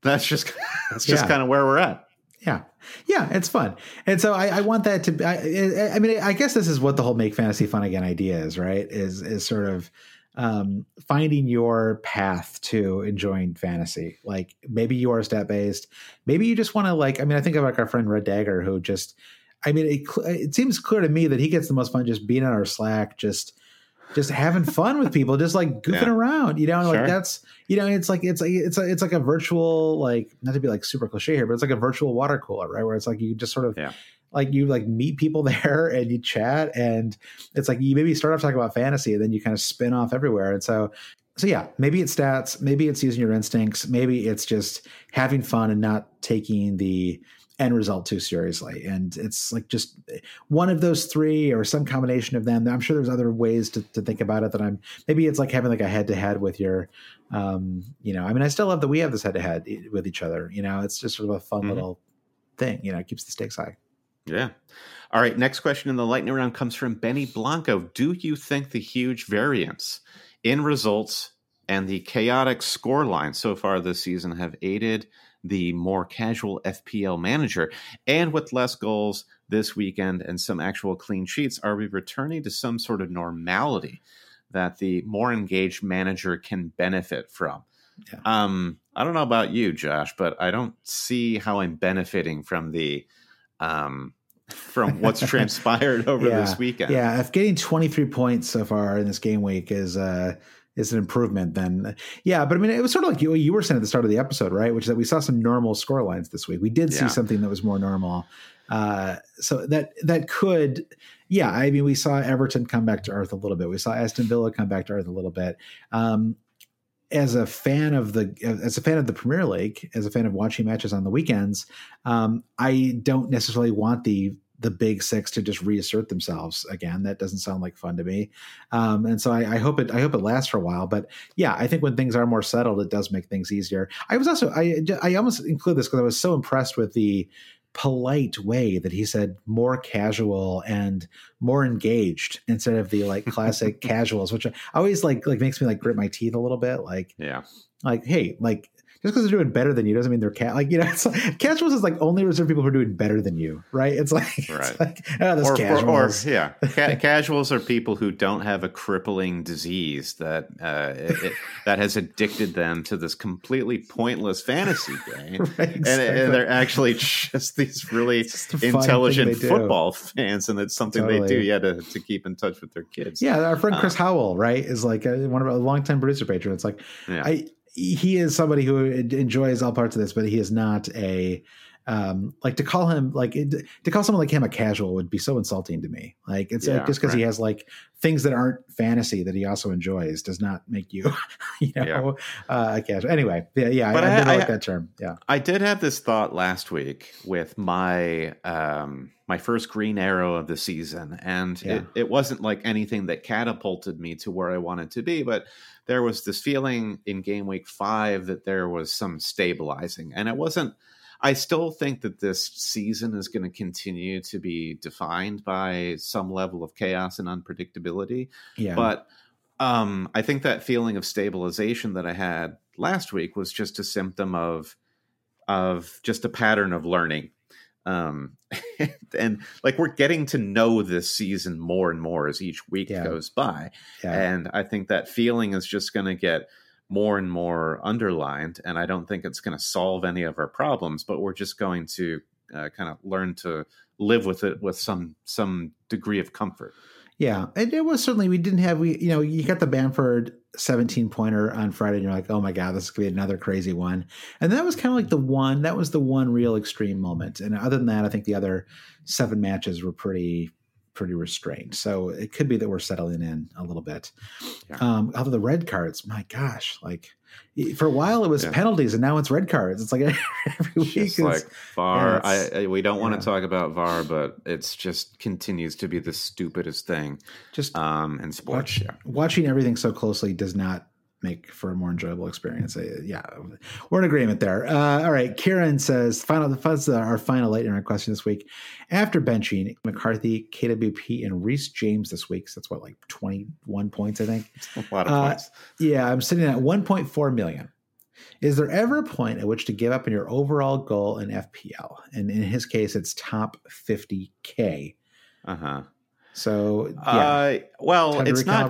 that's just, that's just yeah. kind of where we're at. Yeah. Yeah. It's fun. And so I, I want that to, I, I mean, I guess this is what the whole make fantasy fun again idea is, right? Is, is sort of, um, finding your path to enjoying fantasy. Like maybe you are stat based, maybe you just want to like, I mean, I think of like our friend Red Dagger who just, I mean, it, it seems clear to me that he gets the most fun just being on our Slack, just just having fun with people, just like goofing yeah. around, you know, sure. like that's, you know, it's like, it's like, it's like, it's like a virtual, like, not to be like super cliche here, but it's like a virtual water cooler, right? Where it's like, you just sort of yeah. like, you like meet people there and you chat, and it's like, you maybe start off talking about fantasy and then you kind of spin off everywhere. And so, so yeah, maybe it's stats, maybe it's using your instincts, maybe it's just having fun and not taking the end result too seriously. And it's like just one of those three or some combination of them. I'm sure there's other ways to, to think about it that I'm, maybe it's like having like a head to head with your, um, you know, I mean, I still love that we have this head to head with each other, you know, it's just sort of a fun mm-hmm. little thing, you know, it keeps the stakes high. Yeah. All right. Next question in the lightning round comes from Benny Blanco. Do you think the huge variance in results and the chaotic score line so far this season have aided the more casual F P L manager? And with less goals this weekend and some actual clean sheets, are we returning to some sort of normality that the more engaged manager can benefit from? Yeah. Um, I don't know about you, Josh, but I don't see how I'm benefiting from the um, from what's transpired over yeah. this weekend. Yeah, if getting twenty-three points so far in this game week is uh, is an improvement, then yeah. But I mean, it was sort of like you, you were saying at the start of the episode, right? Which is that we saw some normal score lines this week. We did yeah. see something that was more normal. Uh, so that, that could, yeah. I mean, we saw Everton come back to earth a little bit. We saw Aston Villa come back to earth a little bit. Um, as a fan of the, as a fan of the Premier League, as a fan of watching matches on the weekends, um, I don't necessarily want the, the big six to just reassert themselves again. That doesn't sound like fun to me. Um, and so I, I hope it, I hope it lasts for a while, but yeah, I think when things are more settled, it does make things easier. I was also, I, I almost include this because I was so impressed with the polite way that he said more casual and more engaged instead of the like classic casuals, which I always like, like makes me like grit my teeth a little bit. Like, yeah, like, hey, like, just because they're doing better than you doesn't mean they're cat like, you know, it's like, casuals is like only reserved people who are doing better than you, right? It's like, it's right. like oh, those or, casuals. Or, or, yeah, ca- casuals are people who don't have a crippling disease that uh, it, it, that has addicted them to this completely pointless fantasy game, right, exactly. and, and they're actually just these really just intelligent football fans, and it's something totally. They do, yeah, to, to keep in touch with their kids. Yeah, our friend Chris um, Howell, right, is like a, one of a longtime producer patron. It's like, yeah. I. He is somebody who enjoys all parts of this, but he is not a um, like to call him like to call someone like him a casual would be so insulting to me. Like it's yeah, like, just because right. he has like things that aren't fantasy that he also enjoys does not make you, you know, yeah. uh, a casual. Anyway, yeah, yeah, but I, I, I did like I, that term. Yeah, I did have this thought last week with my um, my first green arrow of the season, and yeah. it, it wasn't like anything that catapulted me to where I wanted to be, but. There was this feeling in game week five that there was some stabilizing, and it wasn't, I still think that this season is going to continue to be defined by some level of chaos and unpredictability. Yeah. But um, I think that feeling of stabilization that I had last week was just a symptom of, of just a pattern of learning. Um, and like we're getting to know this season more and more as each week yeah. goes by. Yeah. And I think that feeling is just going to get more and more underlined. And I don't think it's going to solve any of our problems, but we're just going to uh, kind of learn to live with it with some, some degree of comfort. Yeah. And it was certainly, we didn't have, we, you know, you got the Bamford seventeen pointer on Friday and you're like, oh my God, this is going to be another crazy one. And that was kind of like the one, that was the one real extreme moment. And other than that, I think the other seven matches were pretty, pretty restrained. So it could be that we're settling in a little bit. Yeah. Um, although the red cards, my gosh, like for a while it was yeah. penalties and now it's red cards. It's like every week. Just it's like V A R. Yeah, I, we don't want yeah. to talk about V A R, but it's just continues to be the stupidest thing. Just um, in sports, watch, yeah. watching everything so closely does not make for a more enjoyable experience. I, yeah, we're in agreement there. Uh, all right, Kieran says, "Final the fuzz our final lightning round question this week. After benching McCarthy, K W P, and Reece James this week, so that's what like twenty-one points, I think. That's a lot of uh, points. Yeah, I'm sitting at one point four million. Is there ever a point at which to give up on your overall goal in F P L? And in his case, it's top fifty K. Uh huh. So yeah, uh, well, it's not.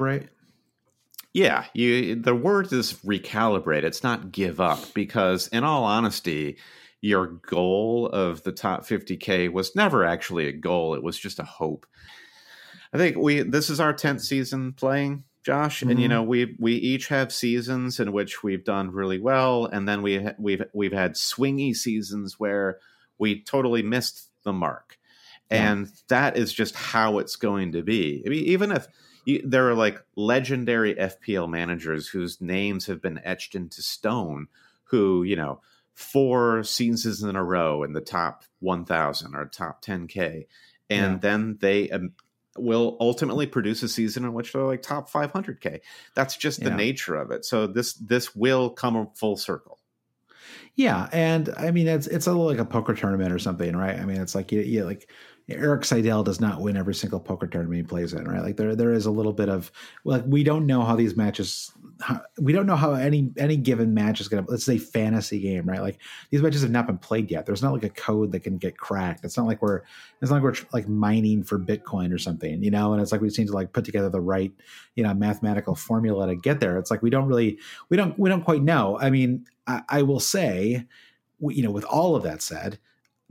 Yeah, you, the word is recalibrate. It's not give up because, in all honesty, your goal of the top fifty K was never actually a goal. It was just a hope. I think we this is our tenth season playing Josh, mm-hmm. and you know we we each have seasons in which we've done really well, and then we we've we've had swingy seasons where we totally missed the mark, yeah. and that is just how it's going to be. I mean, even if you, there are like legendary F P L managers whose names have been etched into stone, who you know four seasons in a row in the top one thousand or top ten K, and yeah. then they. Um, will ultimately produce a season in which they're like top five hundred K. That's just the yeah. nature of it. So this this will come full circle. Yeah, and I mean it's it's a little like a poker tournament or something, right? I mean it's like you, you like Eric Seidel does not win every single poker tournament he plays in, right? Like there there is a little bit of like we don't know how these matches how, we don't know how any any given match is going to, let's say fantasy game, right? Like these matches have not been played yet. There's not like a code that can get cracked. It's not like we're it's not like we're like mining for Bitcoin or something, you know? And it's like we seem to like put together the right, you know, mathematical formula to get there. It's like we don't really we don't we don't quite know. I mean, I, I will say, you know, with all of that said,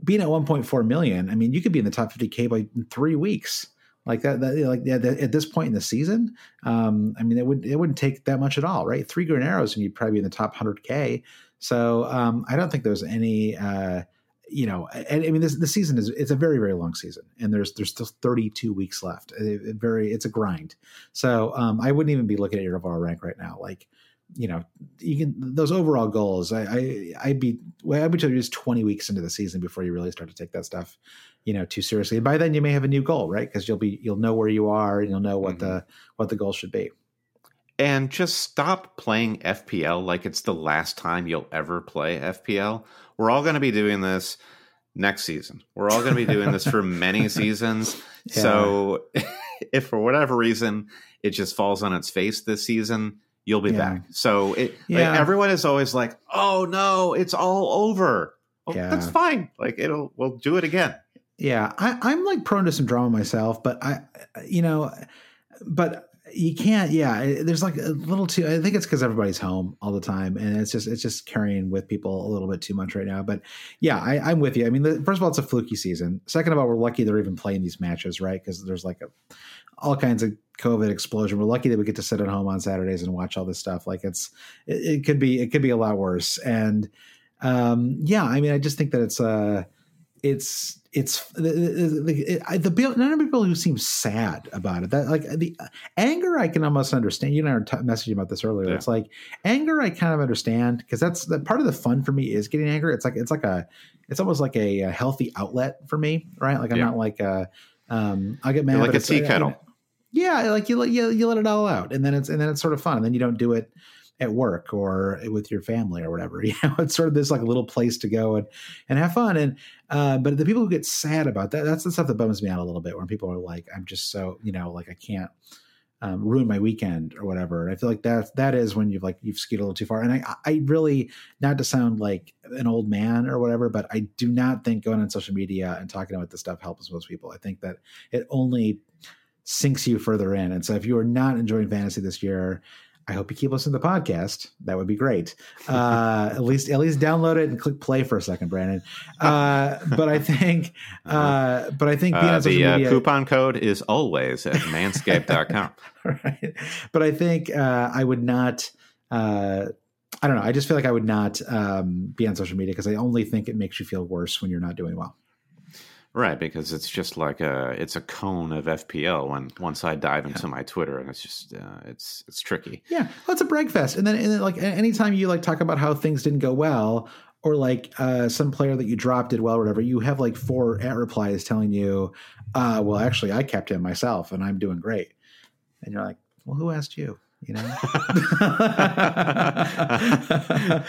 being at one point four million, I mean, you could be in the top fifty K by three weeks like that. that like yeah, that, at this point in the season, um, I mean, it would it wouldn't take that much at all, right? Three green arrows, and you'd probably be in the top one hundred K. So um, I don't think there's any, uh, you know, and I mean, this the season is it's a very very long season, and there's there's still thirty-two weeks left. It, it very it's a grind. So um, I wouldn't even be looking at your overall rank right now, like. You know, you can those overall goals. I, I, I'd be, well, I'd be just twenty weeks into the season before you really start to take that stuff, you know, too seriously. And by then, you may have a new goal, right? Because you'll be, you'll know where you are, and you'll know what mm-hmm. the what the goal should be. And just stop playing F P L like it's the last time you'll ever play F P L. We're all going to be doing this next season. We're all going to be doing this for many seasons. Yeah. So, if for whatever reason it just falls on its face this season. You'll be yeah. back. So it, yeah. like, everyone is always like, "Oh no, it's all over." Well, yeah. That's fine. Like it'll, we'll do it again. Yeah, I, I'm like prone to some drama myself, but I, you know, but you can't. Yeah, there's like a little too. I think it's because everybody's home all the time, and it's just it's just carrying with people a little bit too much right now. But yeah, I, I'm with you. I mean, the, first of all, it's a fluky season. Second of all, we're lucky they're even playing these matches, right? Because there's like a all kinds of COVID explosion. We're lucky that we get to sit at home on Saturdays and watch all this stuff. Like it's, it, it could be, it could be a lot worse. And um, yeah, I mean, I just think that it's uh it's, it's the, the, the, the, the number of people who seem sad about it, that like the anger, I can almost understand. You and I were t- messaging about this earlier. Yeah. It's like anger. I kind of understand because that's the part of the fun for me is getting angry. It's like, it's like a, it's almost like a, a healthy outlet for me. Right. Like I'm yeah. not like a, um, I'll get mad. You're like a tea kettle. Yeah, like you, you you let it all out, and then it's and then it's sort of fun, and then you don't do it at work or with your family or whatever. You know, it's sort of this like little place to go and, and have fun. And uh, but the people who get sad about that, that's the stuff that bums me out a little bit. When people are like, "I'm just so you know, like I can't um, ruin my weekend or whatever." And I feel like that that is when you've like you've skewed a little too far. And I I really, not to sound like an old man or whatever, but I do not think going on social media and talking about this stuff helps most people. I think that it only sinks you further in. And so if you are not enjoying fantasy this year, I hope you keep listening to the podcast. That would be great. Uh, at least, at least download it and click play for a second, Brandon. Uh, but I think, uh, but I think being uh, on social the, media, uh, coupon code is always at manscaped dot com. Right. But I think, uh, I would not, uh, I don't know. I just feel like I would not, um, be on social media because I only think it makes you feel worse when you're not doing well. Right, because it's just like a it's a cone of F P L when once I dive into yeah. my Twitter, and it's just uh, it's it's tricky. Yeah, well, it's a breakfast, and then and then like anytime you like talk about how things didn't go well, or like uh, some player that you dropped did well, or whatever, you have like four at replies telling you, uh, "Well, actually, I kept him myself, and I'm doing great," and you're like, "Well, who asked you?" You know.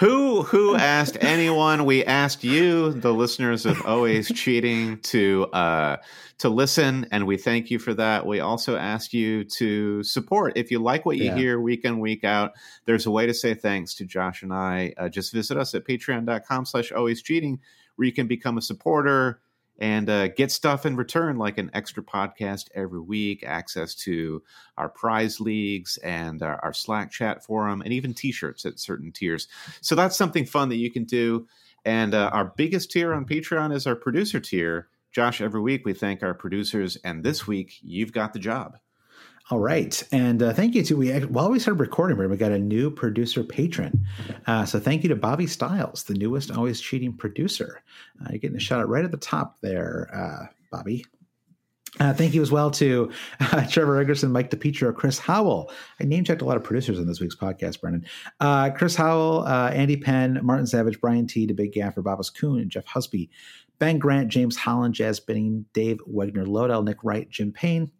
Who who asked anyone? We asked you, the listeners of Always Cheating, to uh, to listen, and we thank you for that. We also ask you to support. If you like what you yeah. hear week in, week out, there's a way to say thanks to Josh and I. Uh, just visit us at patreon dot com slash always cheating, where you can become a supporter and uh, get stuff in return, like an extra podcast every week, access to our prize leagues and our, our Slack chat forum, and even T-shirts at certain tiers. So that's something fun that you can do. And uh, our biggest tier on Patreon is our producer tier. Josh, every week we thank our producers. And this week, you've got the job. All right. And uh, thank you to, we, while we started recording, we got a new producer patron. Uh, so thank you to Bobby Stiles, the newest Always Cheating producer. Uh, you're getting a shout out right at the top there, uh, Bobby. Uh, thank you as well to uh, Trevor Eggerson, Mike DiPietro, Chris Howell. I name-checked a lot of producers on this week's podcast, Brendan. Uh, Chris Howell, uh, Andy Penn, Martin Savage, Brian T, The Big Gaffer, Babas Kuhn, and Jeff Husby, Ben Grant, James Holland, Jazz Binning, Dave Wegner, Lodell, Nick Wright, Jim Payne.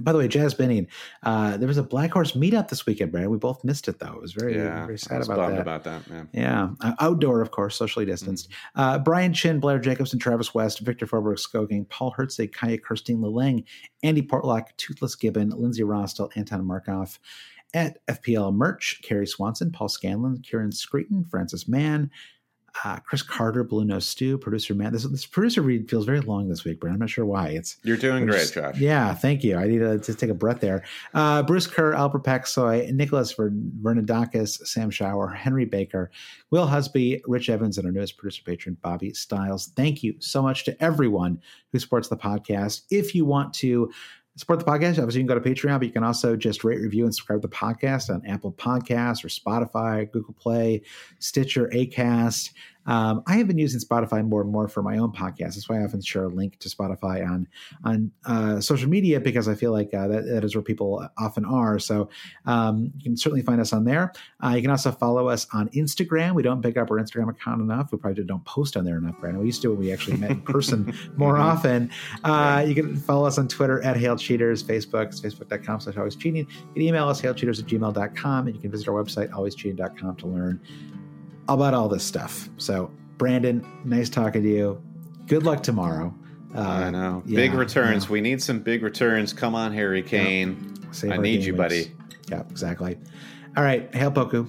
By the way, Jazz Binning, uh, there was a Black Horse meetup this weekend, Brad. We both missed it, though. It was very, yeah, very sad I was about, that. about that. Man. Yeah. Uh, outdoor, of course, socially distanced. Mm-hmm. Uh, Brian Chin, Blair Jacobson, Travis West, Victor Forberg, Skoging, Paul Hertzig, Kaya Kirstein, Leleng, Andy Portlock, Toothless Gibbon, Lindsay Rostel, Anton Markov, at F P L Merch, Carrie Swanson, Paul Scanlon, Kieran Screeton, Francis Mann, Uh, Chris Carter, Blue Nose Stew, producer Matt. This, this producer read feels very long this week, but I'm not sure why. It's you're doing great, just, Josh. Yeah, thank you. I need to just take a breath there. Uh, Bruce Kerr, Albert Paxoy, Nicholas Vernadakis, Sam Schauer, Henry Baker, Will Husby, Rich Evans, and our newest producer patron, Bobby Stiles. Thank you so much to everyone who supports the podcast. If you want to support the podcast, obviously you can go to Patreon, but you can also just rate, review, and subscribe to the podcast on Apple Podcasts or Spotify, Google Play, Stitcher, Acast. Um, I have been using Spotify more and more for my own podcast. That's why I often share a link to Spotify on on uh, social media, because I feel like uh, that, that is where people often are. So um, you can certainly find us on there. Uh, you can also follow us on Instagram. We don't pick up our Instagram account enough. We probably don't post on there enough, Brandon. We used to when we actually met in person more often. Uh, you can follow us on Twitter at Hail Cheaters, Facebook, it's facebook.com slash always cheating. You can email us, hailcheaters at gmail dot com, and you can visit our website, always cheating dot com, to learn about all this stuff. So, Brandon, nice talking to you. Good luck tomorrow. Uh, I know. Yeah, big returns. Yeah. We need some big returns. Come on, Harry Kane. Yeah. I need you, weeks. buddy. Yeah, exactly. All right. Hail Poku.